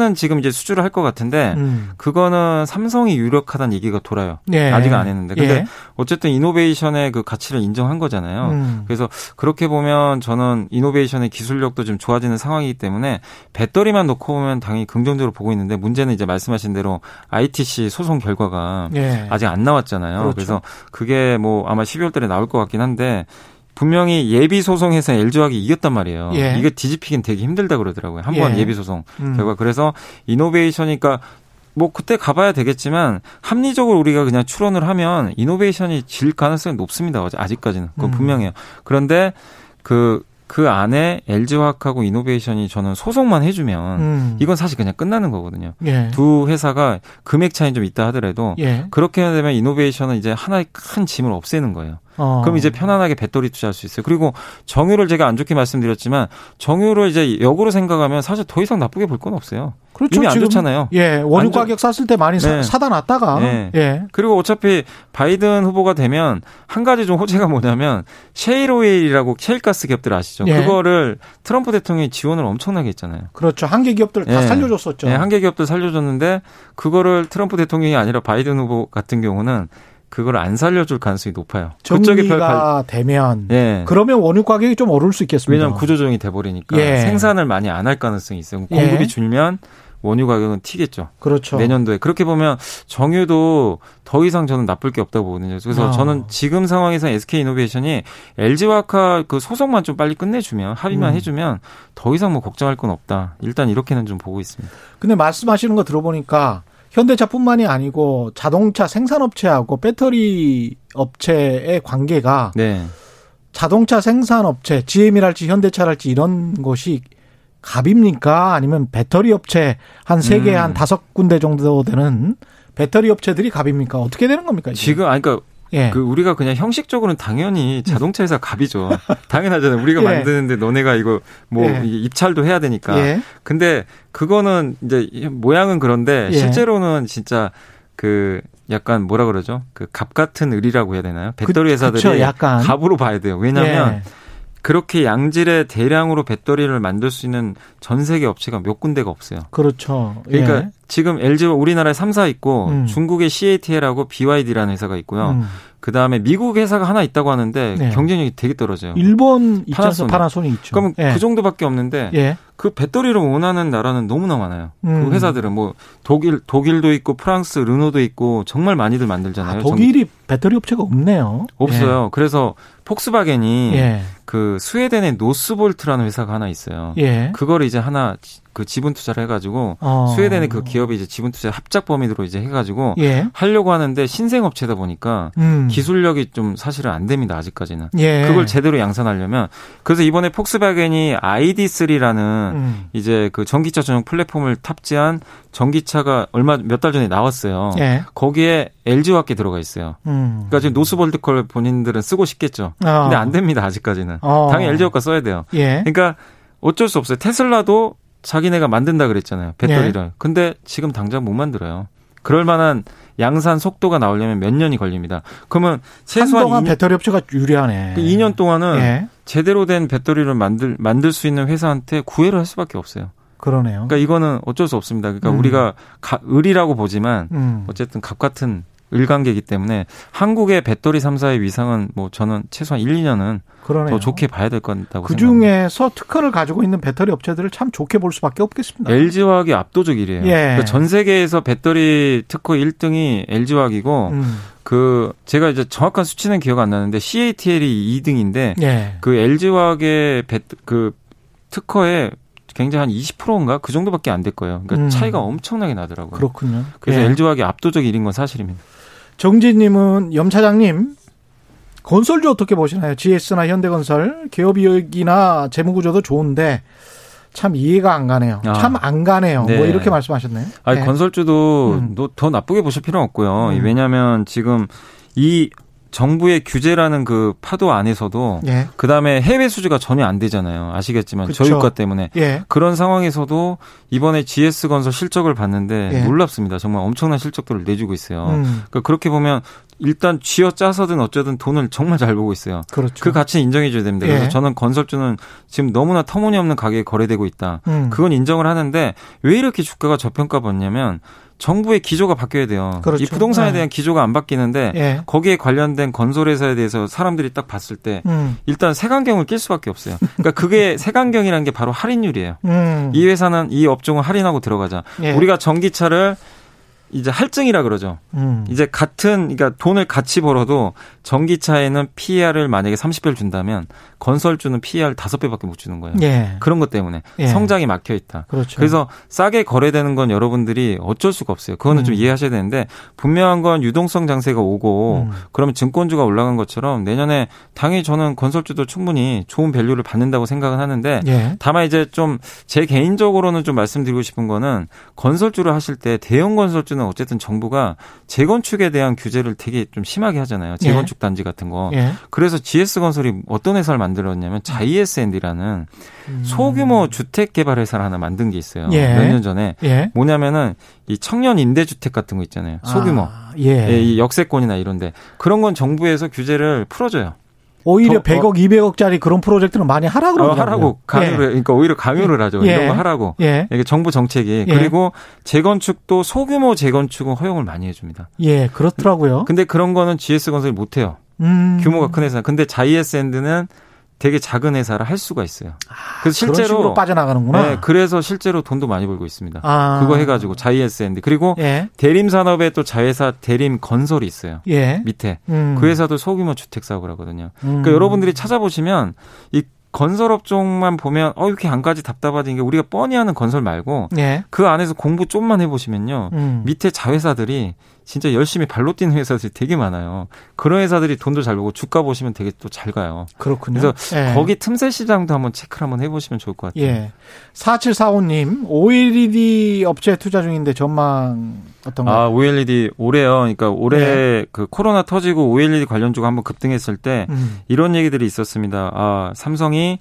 3차는 지금 이제 수주를 할 것 같은데 그거는 삼성이 유력하다는 얘기가 돌아요. 예. 아직 안 했는데. 근데 예. 어쨌든 이노베이션의 그 가치를 인정한 거잖아요. 그래서 그렇게 보면 저는 이노베이션의 기술력도 좀 좋아지는 상황이기 때문에 배터리만 놓고 보면 당연히 긍정적으로 보고 있는데 문제는 이제 말씀하신 대로 ITC 소송 결과가 예. 아직 안 나왔잖아요. 그렇죠. 그래서 그게 뭐 아마 12월 달에 나올 것 같긴 한데 분명히 예비 소송에서 LG화학이 이겼단 말이에요. 예. 이거 뒤집히긴 되게 힘들다 그러더라고요. 한번 예. 예비 소송 결과. 그래서 이노베이션이니까 뭐 그때 가봐야 되겠지만 합리적으로 우리가 그냥 추론을 하면 이노베이션이 질 가능성이 높습니다. 아직까지는. 그건 분명해요. 그런데 그 안에 LG화학하고 이노베이션이 저는 소송만 해주면 이건 사실 그냥 끝나는 거거든요. 예. 두 회사가 금액 차이는 좀 있다 하더라도 예. 그렇게 되면 이노베이션은 이제 하나의 큰 짐을 없애는 거예요. 그럼 이제 편안하게 배터리 투자할 수 있어요. 그리고 정유를 제가 안 좋게 말씀드렸지만 정유를 이제 역으로 생각하면 사실 더 이상 나쁘게 볼 건 없어요. 그렇죠. 이미 안 좋잖아요. 예, 원유 가격 쌌을 때 많이 네. 사다 놨다가. 네. 예. 그리고 어차피 바이든 후보가 되면 한 가지 좀 호재가 뭐냐면 셰일 오일이라고 셰일 가스 기업들 아시죠? 예. 그거를 트럼프 대통령이 지원을 엄청나게 했잖아요. 그렇죠. 한 개 기업들 예. 다 살려줬었죠. 예, 한 개 기업들 살려줬는데 그거를 트럼프 대통령이 아니라 바이든 후보 같은 경우는 그걸 안 살려줄 가능성이 높아요. 정리가 되면 예. 그러면 원유 가격이 좀 오를 수 있겠습니다. 왜냐하면 구조조정이 돼버리니까 예. 생산을 많이 안 할 가능성이 있어요. 공급이 예. 줄면 원유 가격은 튀겠죠. 그렇죠. 내년도에. 그렇게 보면 정유도 더 이상 저는 나쁠 게 없다고 보거든요. 그래서 저는 지금 상황에서 SK이노베이션이 LG화학과 그 소송만 좀 빨리 끝내주면 합의만 해주면 더 이상 뭐 걱정할 건 없다. 일단 이렇게는 좀 보고 있습니다. 근데 말씀하시는 거 들어보니까 현대차뿐만이 아니고 자동차 생산업체하고 배터리 업체의 관계가 네. 자동차 생산업체, GM이랄지 현대차랄지 이런 것이 갑입니까? 아니면 배터리 업체 한 3개, 한 5군데 정도 되는 배터리 업체들이 갑입니까? 어떻게 되는 겁니까? 이게? 지금 그러니까 예. 그 우리가 그냥 형식적으로는 당연히 자동차 회사 갑이죠. 당연하잖아요. 우리가 예. 만드는데 너네가 이거 뭐 예. 입찰도 해야 되니까. 예. 근데 그거는 이제 모양은 그런데 예. 실제로는 진짜 그 약간 뭐라 그러죠? 그 갑 같은 을이라고 해야 되나요? 배터리 회사들이 그쵸, 약간. 갑으로 봐야 돼요. 왜냐하면 예. 그렇게 양질의 대량으로 배터리를 만들 수 있는 전 세계 업체가 몇 군데가 없어요. 그렇죠. 그러니까 예. 지금 LG와 우리나라에 3사 있고 중국의 CATL하고 BYD라는 회사가 있고요. 그다음에 미국 회사가 하나 있다고 하는데 네. 경쟁력이 되게 떨어져요. 일본 있죠. 파나소닉 있죠. 그럼 예. 그 정도밖에 없는데 예. 그 배터리를 원하는 나라는 너무나 많아요. 그 회사들은 뭐 독일도 있고 프랑스 르노도 있고 정말 많이들 만들잖아요. 아, 독일이 배터리 업체가 없네요. 없어요. 예. 그래서 폭스바겐이 예. 그 스웨덴의 노스볼트라는 회사가 하나 있어요. 예. 그걸 이제 하나 그 지분 투자를 해가지고 스웨덴의 그 기업이 이제 지분 투자 합작 범위로 이제 해가지고 예. 하려고 하는데 신생 업체다 보니까 기술력이 좀 사실은 안 됩니다 아직까지는. 예. 그걸 제대로 양산하려면 그래서 이번에 폭스바겐이 ID3라는 이제 그 전기차 전용 플랫폼을 탑재한 전기차가 얼마 몇 달 전에 나왔어요. 예. 거기에 LG화학이 들어가 있어요. 그러니까 지금 노스볼트 걸 본인들은 쓰고 싶겠죠. 근데 안 됩니다 아직까지는. 당연히 LG화학과 써야 돼요. 예. 그러니까 어쩔 수 없어요. 테슬라도 자기네가 만든다 그랬잖아요. 배터리를. 예. 근데 지금 당장 못 만들어요. 그럴 만한 양산 속도가 나오려면 몇 년이 걸립니다. 그러면 최소한 한동안 2년, 배터리 업체가 유리하네. 2년 동안은 예. 제대로 된 배터리를 만들 수 있는 회사한테 구애를 할 수밖에 없어요. 그러네요. 그러니까 이거는 어쩔 수 없습니다. 그러니까 우리가 을이라고 보지만 어쨌든 갑 같은 을관계이기 때문에 한국의 배터리 3사의 위상은 뭐 저는 최소한 1, 2년은 그러네요. 더 좋게 봐야 될 건다고 그 생각합니다. 그중에서 특허를 가지고 있는 배터리 업체들을 참 좋게 볼 수밖에 없겠습니다. LG화학이 압도적이래요. 예. 그러니까 전 세계에서 배터리 특허 1등이 LG화학이고 그 제가 이제 정확한 수치는 기억 안 나는데 CATL이 2등인데 예. 그 LG화학의 그 특허에 굉장히 한 20%인가? 그 정도밖에 안 될 거예요. 그러니까 차이가 엄청나게 나더라고요. 그렇군요. 그래서 예. LG화학이 압도적인 일인 건 사실입니다. 정진님은 염 차장님 건설주 어떻게 보시나요? GS나 현대건설 기업이익이나 재무구조도 좋은데 참 이해가 안 가네요. 참 안 가네요. 네. 뭐 이렇게 말씀하셨네요. 아니, 네. 건설주도 더 나쁘게 보실 필요는 없고요. 왜냐하면 지금 이 정부의 규제라는 그 파도 안에서도 예. 그다음에 해외 수주가 전혀 안 되잖아요. 아시겠지만 그쵸. 저유가 때문에. 예. 그런 상황에서도 이번에 GS건설 실적을 봤는데 예. 놀랍습니다. 정말 엄청난 실적들을 내주고 있어요. 그러니까 그렇게 보면 일단 쥐어짜서든 어쩌든 돈을 정말 잘 보고 있어요. 그렇죠. 그 가치는 인정해 줘야 됩니다. 그래서 예. 저는 건설주는 지금 너무나 터무니없는 가격에 거래되고 있다. 그건 인정을 하는데 왜 이렇게 주가가 저평가받냐면 정부의 기조가 바뀌어야 돼요. 그렇죠. 이 부동산에 대한 기조가 안 바뀌는데 예. 거기에 관련된 건설회사에 대해서 사람들이 딱 봤을 때 일단 색안경을 낄 수밖에 없어요. 그러니까 그게 색안경이라는 게 바로 할인율이에요. 이 회사는 이 업종을 할인하고 들어가자. 예. 우리가 전기차를 이제 할증이라 그러죠. 이제 그러니까 돈을 같이 벌어도 전기차에는 PER을 만약에 30배를 준다면 건설주는 PER 5배밖에 못 주는 거예요. 예. 그런 것 때문에 예. 성장이 막혀 있다. 그렇죠. 그래서 싸게 거래되는 건 여러분들이 어쩔 수가 없어요. 그거는 좀 이해하셔야 되는데 분명한 건 유동성 장세가 오고 그러면 증권주가 올라간 것처럼 내년에 당연히 저는 건설주도 충분히 좋은 밸류를 받는다고 생각은 하는데 예. 다만 이제 좀 제 개인적으로는 좀 말씀드리고 싶은 거는 건설주를 하실 때 대형 건설주는 어쨌든 정부가 재건축에 대한 규제를 되게 좀 심하게 하잖아요. 재건축 예. 단지 같은 거. 예. 그래서 GS건설이 어떤 회사를 만들었냐면 JSND라는 소규모 주택개발 회사를 하나 만든 게 있어요. 예. 몇 년 전에. 예. 뭐냐면은 이 청년 임대주택 같은 거 있잖아요. 소규모. 아, 예. 예, 이 역세권이나 이런데. 그런 건 정부에서 규제를 풀어줘요. 오히려 100억, 200억짜리 그런 프로젝트는 많이 하라고 그러더라고요. 하라고 강요를 예. 그러니까 오히려 강요를 하죠. 예. 이런 거 하라고. 예. 이게 정부 정책이. 예. 그리고 재건축도 소규모 재건축은 허용을 많이 해줍니다. 예, 그렇더라고요. 근데 그런 거는 GS건설이 못 해요. 규모가 큰 회사. 근데 JS앤드는 되게 작은 회사를 할 수가 있어요. 그래서 실제로 그런 식으로 빠져나가는구나. 네, 그래서 실제로 돈도 많이 벌고 있습니다. 아. 그거 해가지고 JS앤드 그리고 예. 대림 산업에 또 자회사 대림 건설이 있어요. 예. 밑에 그 회사도 소규모 주택 사업을 하거든요. 그러니까 여러분들이 찾아보시면 이 건설업종만 보면 이렇게 안 가지 답답하다는 게 우리가 뻔히 하는 건설 말고 예. 그 안에서 공부 좀만 해보시면요 밑에 자회사들이 진짜 열심히 발로 뛰는 회사들이 되게 많아요. 그런 회사들이 돈도 잘 벌고 주가 보시면 되게 또 잘 가요. 그렇군요. 그래서 예. 거기 틈새 시장도 한번 체크를 한번 해보시면 좋을 것 같아요. 예. 4745님 OLED 업체 투자 중인데 전망 어떤가요? 아, OLED 올해요. 그러니까 올해 예. 그 코로나 터지고 OLED 관련주가 한번 급등했을 때 이런 얘기들이 있었습니다. 아, 삼성이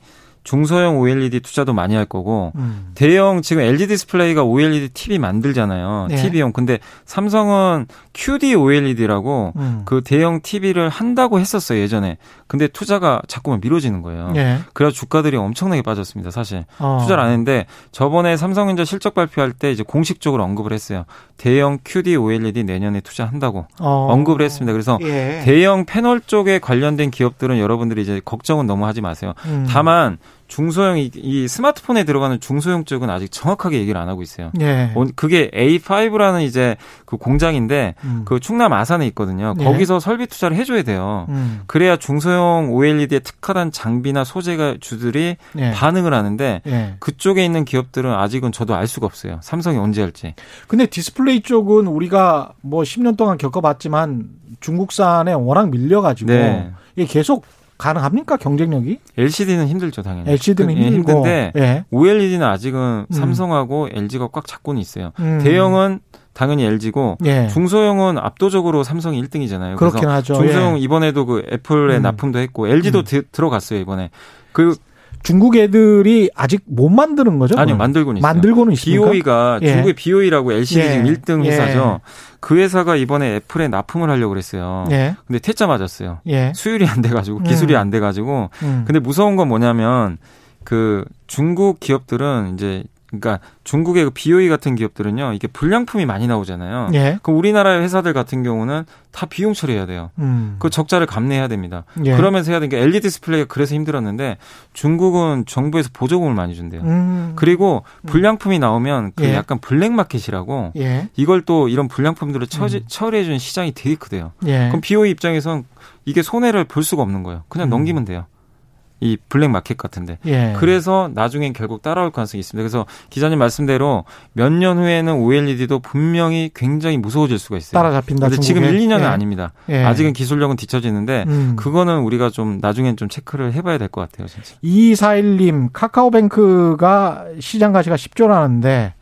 중소형 OLED 투자도 많이 할 거고 대형 지금 LG 디스플레이가 OLED TV 만들잖아요. 네. TV용. 근데 삼성은 QD OLED라고 그 대형 TV를 한다고 했었어요, 예전에. 근데 투자가 자꾸만 미뤄지는 거예요. 네. 그래서 주가들이 엄청나게 빠졌습니다, 사실. 투자를 안 했는데 저번에 삼성전자 실적 발표할 때 이제 공식적으로 언급을 했어요. 대형 QD OLED 내년에 투자한다고 언급을 했습니다. 그래서 예. 대형 패널 쪽에 관련된 기업들은 여러분들이 이제 걱정은 너무 하지 마세요. 다만 중소형 이 스마트폰에 들어가는 중소형 쪽은 아직 정확하게 얘기를 안 하고 있어요. 예. 그게 A5라는 이제 그 공장인데 그 충남 아산에 있거든요. 예. 거기서 설비 투자를 해줘야 돼요. 그래야 중소형 OLED에 특화된 장비나 소재가 주들이 예. 반응을 하는데 예. 그쪽에 있는 기업들은 아직은 저도 알 수가 없어요. 삼성이 언제 할지. 근데 디스플레이 쪽은 우리가 뭐 10년 동안 겪어봤지만 중국산에 워낙 밀려가지고 네. 이게 계속 가능합니까 경쟁력이? LCD는 힘들죠 당연히. LCD는 힘든데 예. OLED는 아직은 삼성하고 LG가 꽉 잡고는 있어요. 대형은 당연히 LG고 예. 중소형은 압도적으로 삼성이 1등이잖아요. 그렇긴 그래서 하죠. 중소형 예. 이번에도 그 애플의 납품도 했고 LG도 들어갔어요 이번에. 그 중국 애들이 아직 못 만드는 거죠? 아니요, 만들고는 있어요. 만들고는 있습니까? BOE가 예. 중국의 BOE라고 LCD 예. 지금 1등 회사죠. 예. 그 회사가 이번에 애플에 납품을 하려고 그랬어요. 예. 근데 퇴짜 맞았어요. 예. 수율이 안 돼가지고 기술이 안 돼가지고. 근데 무서운 건 뭐냐면 그 중국 기업들은 이제 그러니까 중국의 BOE 같은 기업들은요, 이게 불량품이 많이 나오잖아요. 예. 그럼 우리나라의 회사들 같은 경우는 다 비용 처리해야 돼요. 그 적자를 감내해야 됩니다. 예. 그러면서 해야 되는 게 LED 디스플레이가 그래서 힘들었는데 중국은 정부에서 보조금을 많이 준대요. 그리고 불량품이 나오면 그 예. 약간 블랙마켓이라고 예. 이걸 또 이런 불량품들을 처리해주는 시장이 되게 크대요. 예. 그럼 BOE 입장에선 이게 손해를 볼 수가 없는 거예요. 그냥 넘기면 돼요. 이 블랙마켓 같은데 예. 그래서 나중엔 결국 따라올 가능성이 있습니다. 그래서 기자님 말씀대로 몇 년 후에는 OLED도 분명히 굉장히 무서워질 수가 있어요. 따라잡힌다. 근데 지금 1, 2년은 예. 아닙니다. 예. 아직은 기술력은 뒤처지는데 그거는 우리가 좀 나중엔 좀 체크를 해봐야 될 것 같아요. 진짜. 2241님 카카오뱅크가 시장 가치가 10조라는데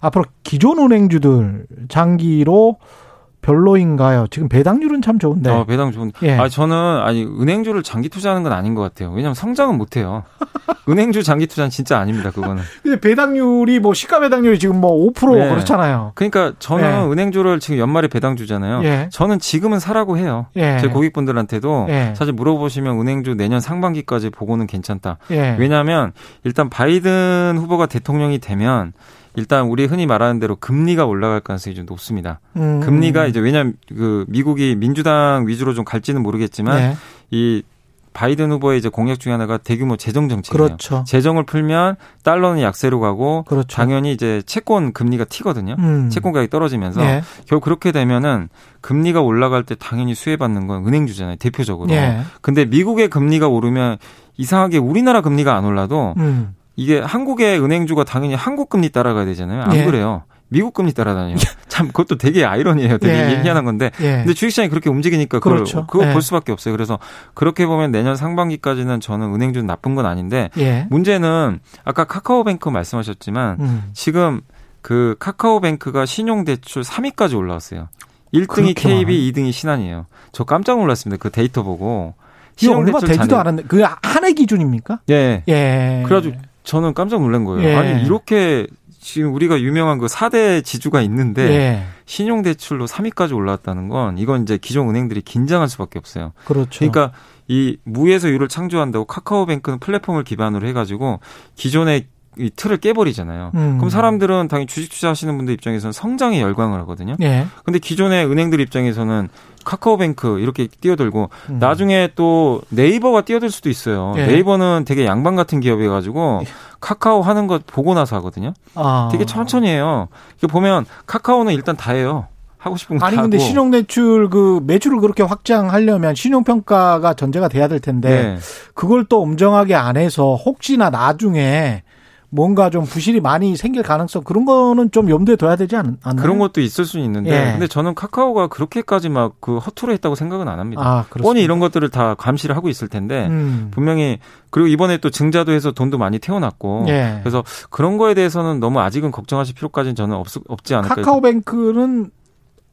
앞으로 기존 은행주들 장기로 별로인가요? 지금 배당률은 참 좋은데. 배당 좋은데. 예. 저는 은행주를 장기 투자하는 건 아닌 것 같아요. 왜냐하면 성장은 못해요. 은행주 장기 투자는 진짜 아닙니다. 그거는. 근데 배당률이 시가 배당률이 지금 5% 예. 그렇잖아요. 그러니까 저는 예. 은행주를 지금 연말에 배당주잖아요. 예. 저는 지금은 사라고 해요. 예. 제 고객분들한테도 예. 사실 물어보시면 은행주 내년 상반기까지 보고는 괜찮다. 예. 왜냐하면 일단 바이든 후보가 대통령이 되면 일단 우리 흔히 말하는 대로 금리가 올라갈 가능성이 좀 높습니다. 금리가 이제 왜냐하면 그 미국이 민주당 위주로 좀 갈지는 모르겠지만 네. 이 바이든 후보의 이제 공약 중에 하나가 대규모 재정 정책이에요. 그렇죠. 재정을 풀면 달러는 약세로 가고 그렇죠. 당연히 이제 채권 금리가 튀거든요. 채권 가격이 떨어지면서 네. 결국 그렇게 되면은 금리가 올라갈 때 당연히 수혜받는 건 은행주잖아요. 대표적으로. 네. 근데 미국의 금리가 오르면 이상하게 우리나라 금리가 안 올라도 이게 한국의 은행주가 당연히 한국 금리 따라가야 되잖아요. 안 예. 그래요. 미국 금리 따라다녀요. 참 그것도 되게 아이러니예요. 되게 예. 희한한 건데. 예. 근데 주식시장이 그렇게 움직이니까 그렇죠. 그거 예. 볼 수밖에 없어요. 그래서 그렇게 보면 내년 상반기까지는 저는 은행주는 나쁜 건 아닌데 예. 문제는 아까 카카오뱅크 말씀하셨지만 지금 그 카카오뱅크가 신용대출 3위까지 올라왔어요. 1등이 KB, 많아요. 2등이 신한이에요. 저 깜짝 놀랐습니다. 그 데이터 보고. 얼마 되지도 않았는데 그게 한 해 기준입니까? 예. 예. 그래가지고 저는 깜짝 놀란 거예요. 예. 아니 이렇게 지금 우리가 유명한 그 4대 지주가 있는데 예. 신용대출로 3위까지 올라왔다는 건 이건 이제 기존 은행들이 긴장할 수밖에 없어요. 그렇죠. 그러니까 이 무에서 유를 창조한다고 카카오뱅크는 플랫폼을 기반으로 해가지고 기존의 이 틀을 깨버리잖아요. 그럼 사람들은 당연히 주식 투자하시는 분들 입장에서는 성장에 열광을 하거든요. 그런데 예. 기존의 은행들 입장에서는 카카오뱅크 이렇게 뛰어들고 나중에 또 네이버가 뛰어들 수도 있어요. 예. 네이버는 되게 양반 같은 기업이어가지고 카카오 하는 거 보고 나서 하거든요. 아. 되게 천천히 해요. 보면 카카오는 일단 다 해요. 하고 싶은 거 다 하고. 아니 근데 신용대출 그 매출을 그렇게 확장하려면 신용평가가 전제가 돼야 될 텐데 네. 그걸 또 엄정하게 안 해서 혹시나 나중에 뭔가 좀 부실이 많이 생길 가능성 그런 거는 좀 염두에 둬야 되지 않나요? 그런 것도 있을 수는 있는데 예. 근데 저는 카카오가 그렇게까지 막 그 허투루 했다고 생각은 안 합니다. 뻔히 이런 것들을 다 감시를 하고 있을 텐데 분명히 그리고 이번에 또 증자도 해서 돈도 많이 태워놨고 예. 그래서 그런 거에 대해서는 너무 아직은 걱정하실 필요까지는 저는 없지 않을까요? 카카오뱅크는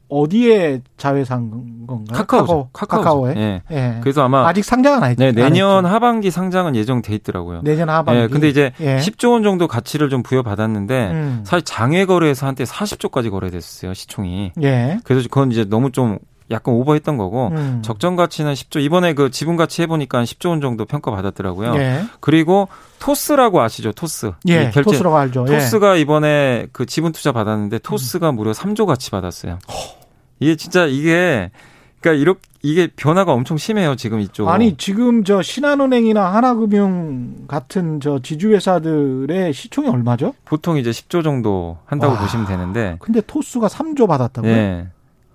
어디에 자회사인 건가요? 카카오에. 네. 네. 그래서 아마 아직 상장은 아니죠. 네, 내년 하반기 상장은 예정돼 있더라고요. 내년 하반기. 네, 근데 이제 10조 원 정도 가치를 좀 부여받았는데 사실 장외 거래에서 한때 40조까지 거래됐었어요, 시총이. 예. 그래서 그건 이제 너무 좀 약간 오버했던 거고 적정 가치는 10조. 이번에 그 지분 가치 해보니까 10조 원 정도 평가받았더라고요. 예. 그리고 토스라고 아시죠? 토스. 예, 결제. 토스라고 알죠. 토스가 이번에 그 지분 투자 받았는데 토스가 무려 3조 가치 받았어요. 이게 진짜 이게 그러니까 이렇게 이게 변화가 엄청 심해요 지금 이쪽. 아니 지금 저 신한은행이나 하나금융 같은 저 지주회사들의 시총이 얼마죠? 보통 이제 10조 정도 한다고 보시면 되는데. 근데 토스가 3조 받았다고요? 예.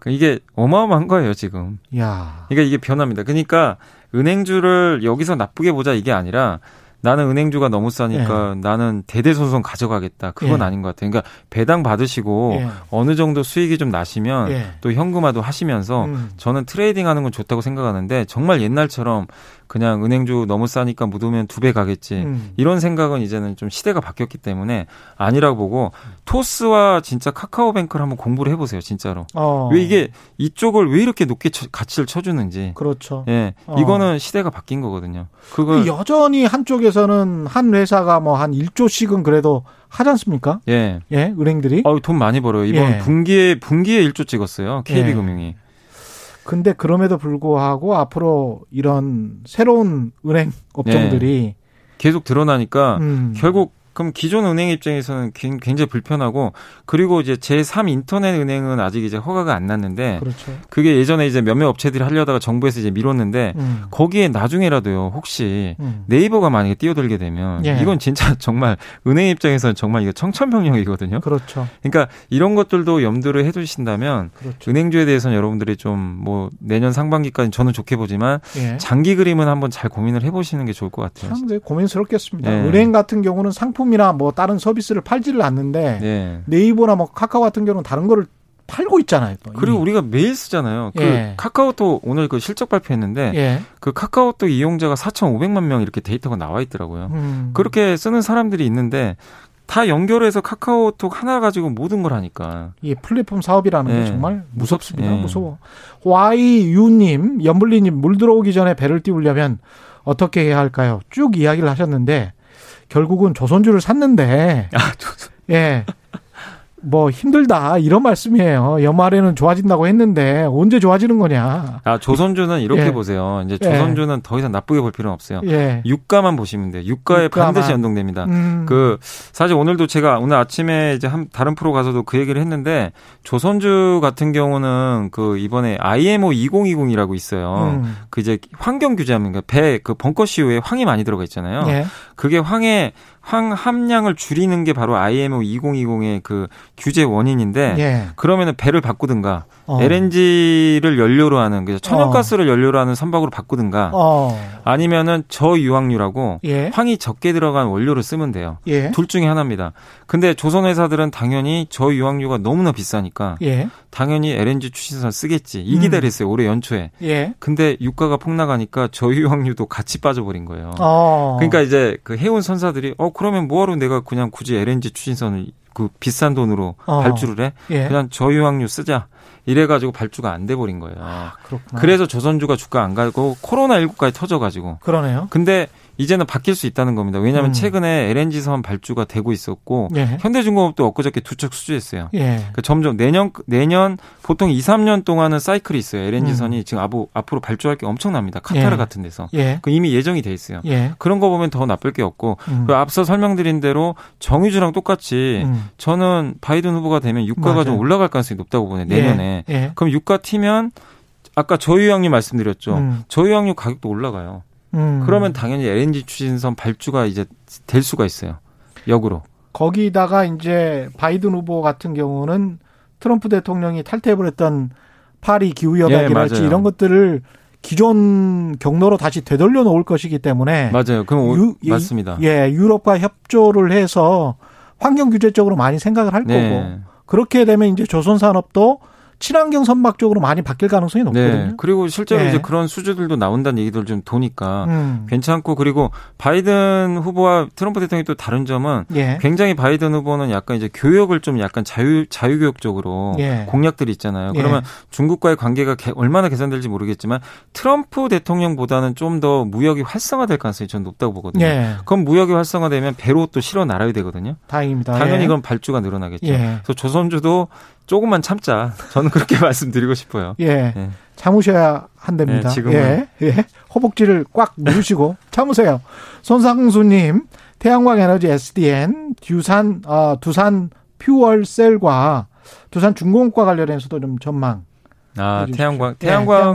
이게 어마어마한 거예요 지금. 야. 그러니까 이게 변화입니다. 그러니까 은행주를 여기서 나쁘게 보자 이게 아니라 나는 은행주가 너무 싸니까 예. 나는 대대손손 가져가겠다. 그건 예. 아닌 것 같아요. 그러니까 배당 받으시고 예. 어느 정도 수익이 좀 나시면 예. 또 현금화도 하시면서 저는 트레이딩하는 건 좋다고 생각하는데 정말 옛날처럼 그냥 은행주 너무 싸니까 묻으면 2배 가겠지. 이런 생각은 이제는 좀 시대가 바뀌었기 때문에 아니라고 보고 토스와 진짜 카카오뱅크를 한번 공부를 해보세요. 진짜로. 왜 이게 이쪽을 왜 이렇게 높게 가치를 쳐주는지. 그렇죠. 예, 이거는 시대가 바뀐 거거든요. 그걸 여전히 한쪽에서 저는 한 회사가 뭐 한 1조씩은 그래도 하지 않습니까? 예. 예, 은행들이. 돈 많이 벌어요. 이번 예. 분기에 1조 찍었어요. KB금융이. 예. 근데 그럼에도 불구하고 앞으로 이런 새로운 은행 업종들이 예. 계속 드러나니까 결국 그럼 기존 은행 입장에서는 굉장히 불편하고 그리고 이제 제3 인터넷 은행은 아직 이제 허가가 안 났는데 그렇죠. 그게 예전에 이제 몇몇 업체들이 하려다가 정부에서 이제 미뤘는데 거기에 나중에라도요 혹시 네이버가 만약에 뛰어들게 되면 예. 이건 진짜 정말 은행 입장에서는 정말 이거 청천벽력이거든요. 그렇죠. 그러니까 이런 것들도 염두를 해두신다면 그렇죠. 은행주에 대해서는 여러분들이 좀 뭐 내년 상반기까지 저는 좋게 보지만 예. 장기 그림은 한번 잘 고민을 해보시는 게 좋을 것 같아요. 참 고민스럽겠습니다. 예. 은행 같은 경우는 상품이나 뭐 다른 서비스를 팔지를 않는데 네. 네이버나 뭐 카카오 같은 경우는 다른 거를 팔고 있잖아요. 또. 그리고 우리가 매일 쓰잖아요. 예. 그 카카오톡 오늘 그 실적 발표했는데 예. 그 카카오톡 이용자가 4,500만 명 이렇게 데이터가 나와 있더라고요. 그렇게 쓰는 사람들이 있는데 다 연결해서 카카오톡 하나 가지고 모든 걸 하니까. 이 플랫폼 사업이라는 게 정말 무섭습니다. 무서워. YU님, 염블리님 물 들어오기 전에 배를 띄우려면 어떻게 해야 할까요? 쭉 이야기를 하셨는데 결국은 조선주를 샀는데, 예, 뭐 힘들다 이런 말씀이에요. 연말에는 좋아진다고 했는데 언제 좋아지는 거냐? 조선주는 이렇게 예. 보세요. 이제 조선주는 예. 더 이상 나쁘게 볼 필요는 없어요. 예. 유가만 보시면 돼요. 유가에 반드시 연동됩니다. 그 사실 오늘도 제가 오늘 아침에 이제 다른 프로 가서도 그 얘기를 했는데 조선주 같은 경우는 그 이번에 IMO 2020이라고 있어요. 그 이제 환경 규제합니다. 배 그 벙커시유에 황이 많이 들어가 있잖아요. 예. 그게 황 함량을 줄이는 게 바로 IMO 2020의 그 규제 원인인데 예. 그러면은 배를 바꾸든가 LNG를 연료로 하는 그래서 천연가스를 연료로 하는 선박으로 바꾸든가 아니면은 저유황유라고 예. 황이 적게 들어간 원료를 쓰면 돼요. 예. 둘 중에 하나입니다. 근데 조선 회사들은 당연히 저유황유가 너무나 비싸니까 예. 당연히 LNG 추진선 쓰겠지. 이 기대를 했어요. 올해 연초에. 예. 근데 유가가 폭락하니까 저유황유도 같이 빠져버린 거예요. 그러니까 이제 그 해운 선사들이 그러면 뭐하러 내가 그냥 굳이 LNG 추진선을 그 비싼 돈으로 발주를 해? 예. 그냥 저유황유 쓰자. 이래가지고 발주가 안 돼버린 거예요. 그렇구나. 그래서 조선주가 주가 안 가고 코로나19까지 터져가지고. 그러네요. 근데 이제는 바뀔 수 있다는 겁니다. 왜냐하면 최근에 LNG선 발주가 되고 있었고 예. 현대중공업도 엊그저께 2척 수주했어요. 예. 그러니까 점점 내년 보통 2, 3년 동안은 사이클이 있어요. LNG선이 지금 앞으로 발주할 게 엄청납니다. 카타르 예. 같은 데서. 예. 그 이미 예정이 돼 있어요. 예. 그런 거 보면 더 나쁠 게 없고 앞서 설명드린 대로 정유주랑 똑같이 저는 바이든 후보가 되면 유가가 맞아요. 좀 올라갈 가능성이 높다고 보네요. 내년에. 예. 예. 그럼 유가 튀면 아까 저유황유 말씀드렸죠. 저유황유 가격도 올라가요. 그러면 당연히 LNG 추진선 발주가 이제 될 수가 있어요. 역으로. 거기다가 이제 바이든 후보 같은 경우는 트럼프 대통령이 탈퇴해버렸던 파리 기후협약이랄지 예, 이런 것들을 기존 경로로 다시 되돌려 놓을 것이기 때문에. 맞아요. 그럼 맞습니다. 예, 유럽과 협조를 해서 환경 규제적으로 많이 생각을 할 거고. 그렇게 되면 이제 조선 산업도 친환경 선박 쪽으로 많이 바뀔 가능성이 높거든요. 네. 그리고 실제로 이제 그런 수주들도 나온다는 얘기들 좀 도니까 괜찮고, 그리고 바이든 후보와 트럼프 대통령이 또 다른 점은 굉장히 바이든 후보는 약간 이제 교역을 좀 약간 자유교역적으로 공약들이 있잖아요. 그러면 중국과의 관계가 얼마나 개선될지 모르겠지만 트럼프 대통령보다는 좀 더 무역이 활성화될 가능성이 저는 높다고 보거든요. 그럼 무역이 활성화되면 배로 또 실어 날아야 되거든요. 다행입니다. 당연히 그럼 발주가 늘어나겠죠. 그래서 조선주도 조금만 참자. 저는 그렇게 말씀드리고 싶어요. 참으셔야 한답니다. 지금은. 허벅지를 꽉 누르시고 참으세요. 손상수님, 태양광에너지 SDN, 두산 퓨얼셀과 두산 중공업과 관련해서도 좀 전망. 아, 태양광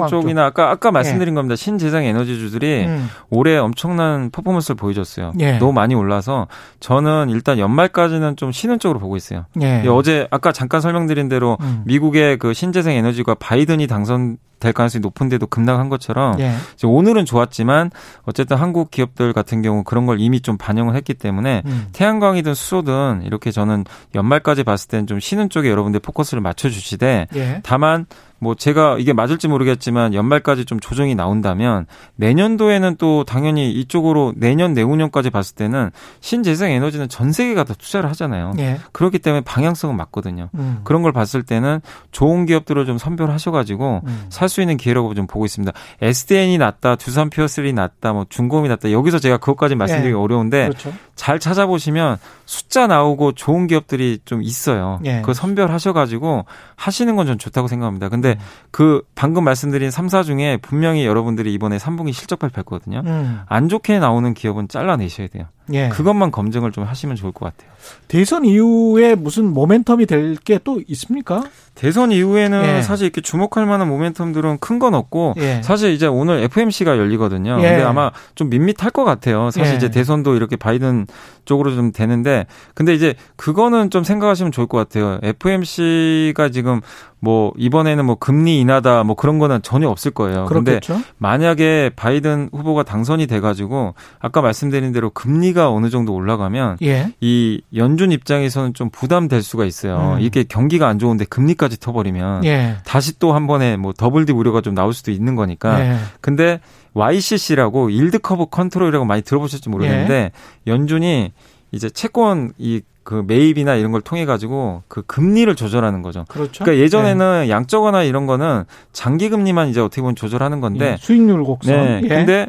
쪽이나 아까 말씀드린 겁니다. 신재생 에너지주들이 올해 엄청난 퍼포먼스를 보여줬어요. 너무 많이 올라서 저는 일단 연말까지는 좀 쉬는 쪽으로 보고 있어요. 어제 아까 잠깐 설명드린 대로 미국의 그 신재생 에너지가 바이든이 당선될 가능성이 높은데도 급락한 것처럼 오늘은 좋았지만 어쨌든 한국 기업들 같은 경우 그런 걸 이미 좀 반영을 했기 때문에 태양광이든 수소든 이렇게 저는 연말까지 봤을 때는 좀 쉬는 쪽에 여러분들 포커스를 맞춰주시되 다만 뭐 제가 이게 맞을지 모르겠지만 연말까지 좀 조정이 나온다면 내년도에는 또 당연히 이쪽으로 내년 내후년까지 봤을 때는 신재생 에너지는 전 세계가 다 투자를 하잖아요. 그렇기 때문에 방향성은 맞거든요. 그런 걸 봤을 때는 좋은 기업들을 좀 선별하셔가지고 살 수 있는 기회라고 좀 보고 있습니다. SDN이 낫다, 두산 퓨어셀이 낫다, 뭐 중공업이 낫다. 여기서 제가 그것까지 말씀드리기 어려운데 잘 찾아보시면 숫자 나오고 좋은 기업들이 좀 있어요. 그거 선별하셔가지고 하시는 건 전 좋다고 생각합니다. 근데 그 방금 말씀드린 3, 4 중에 분명히 여러분들이 이번에 3분기 실적 발표거든요. 안 좋게 나오는 기업은 잘라내셔야 돼요. 그것만 검증을 좀 하시면 좋을 것 같아요. 대선 이후에 무슨 모멘텀이 될 게 또 있습니까? 대선 이후에는 사실 이렇게 주목할 만한 모멘텀들은 큰 건 없고 사실 이제 오늘 FMC가 열리거든요. 근데 아마 좀 밋밋할 것 같아요. 사실 이제 대선도 이렇게 바이든 쪽으로 좀 되는데 근데 이제 그거는 좀 생각하시면 좋을 것 같아요. FMC가 지금 뭐 이번에는 뭐 금리 인하다 뭐 그런 거는 전혀 없을 거예요. 그런데 만약에 바이든 후보가 당선이 돼가지고 아까 말씀드린 대로 금리가 어느 정도 올라가면 이 연준 입장에서는 좀 부담될 수가 있어요. 이게 경기가 안 좋은데 금리까지 터버리면 다시 또 한 번에 뭐 더블 딥 우려가 좀 나올 수도 있는 거니까. 근데 YCC라고 일드 커브 컨트롤이라고 많이 들어보셨을지 모르겠는데 연준이 이제 채권 이 그 매입이나 이런 걸 통해 가지고 그 금리를 조절하는 거죠. 그러니까 예전에는 양적 완화 이런 거는 장기 금리만 이제 어떻게 보면 조절하는 건데 수익률 곡선. 근데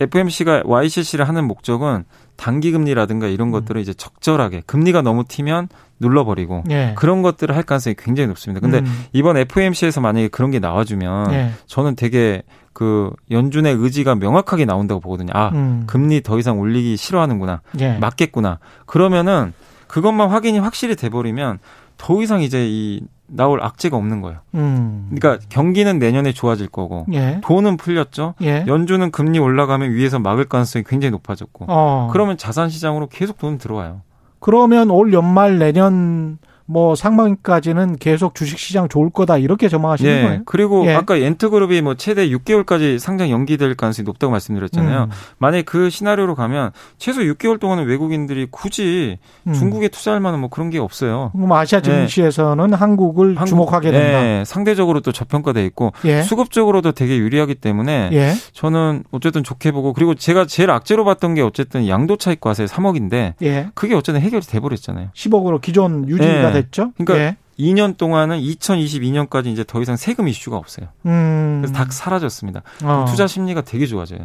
FMC가 YCC를 하는 목적은 단기 금리라든가 이런 것들을 이제 적절하게 금리가 너무 튀면 눌러버리고 그런 것들을 할 가능성이 굉장히 높습니다. 근데 이번 FMC에서 만약에 그런 게 나와주면 저는 되게 그 연준의 의지가 명확하게 나온다고 보거든요. 아, 금리 더 이상 올리기 싫어하는구나. 맞겠구나. 그러면은 그것만 확인이 확실히 돼버리면 더 이상 이제 이 나올 악재가 없는 거예요. 그러니까 경기는 내년에 좋아질 거고 돈은 풀렸죠. 연준은 금리 올라가면 위에서 막을 가능성이 굉장히 높아졌고 그러면 자산시장으로 계속 돈 들어와요. 그러면 올 연말 내년 뭐 상반기까지는 계속 주식시장 좋을 거다 이렇게 전망하시는 거예요? 그리고 아까 엔트그룹이 뭐 최대 6개월까지 상장 연기될 가능성이 높다고 말씀드렸잖아요. 만약에 그 시나리오로 가면 최소 6개월 동안은 외국인들이 굳이 중국에 투자할 만한 뭐 그런 게 없어요. 그럼 아시아 증시에서는 한국을 주목하게 된다. 상대적으로 또 저평가돼 있고 수급적으로도 되게 유리하기 때문에 저는 어쨌든 좋게 보고 그리고 제가 제일 악재로 봤던 게 어쨌든 양도차익 과세 3억인데 그게 어쨌든 해결이 돼버렸잖아요. 10억으로 기존 유지가 됐죠? 그러니까 2년 동안은 2022년까지 이제 더 이상 세금 이슈가 없어요. 그래서 다 사라졌습니다. 투자 심리가 되게 좋아져요.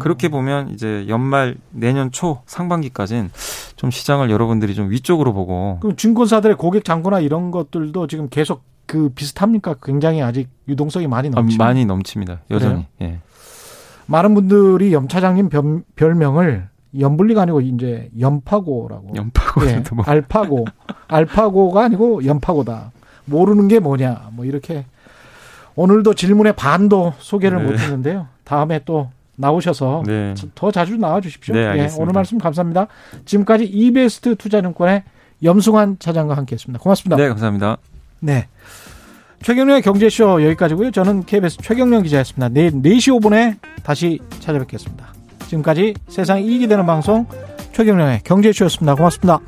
그렇게 보면 이제 연말 내년 초 상반기까지는 좀 시장을 여러분들이 좀 위쪽으로 보고. 그럼 증권사들의 고객 잔고나 이런 것들도 지금 계속 그 비슷합니까? 굉장히 아직 유동성이 많이 넘칩니다. 많이 넘칩니다. 여전히. 많은 분들이 염 차장님 별명을 염블리가 아니고 이제 염파고라고. 뭐. 알파고가 아니고 염파고다. 모르는 게 뭐냐. 뭐 이렇게 오늘도 질문의 반도 소개를 못했는데요. 다음에 또 나오셔서 더 자주 나와주십시오. 오늘 말씀 감사합니다. 지금까지 이베스트 투자증권의 염승환 차장과 함께했습니다. 고맙습니다. 감사합니다. 최경련의 경제쇼 여기까지고요. 저는 KBS 최경련 기자였습니다. 내일 4시 5분에 다시 찾아뵙겠습니다. 지금까지 세상 이익이 되는 방송 최경영의 경제쇼였습니다. 고맙습니다.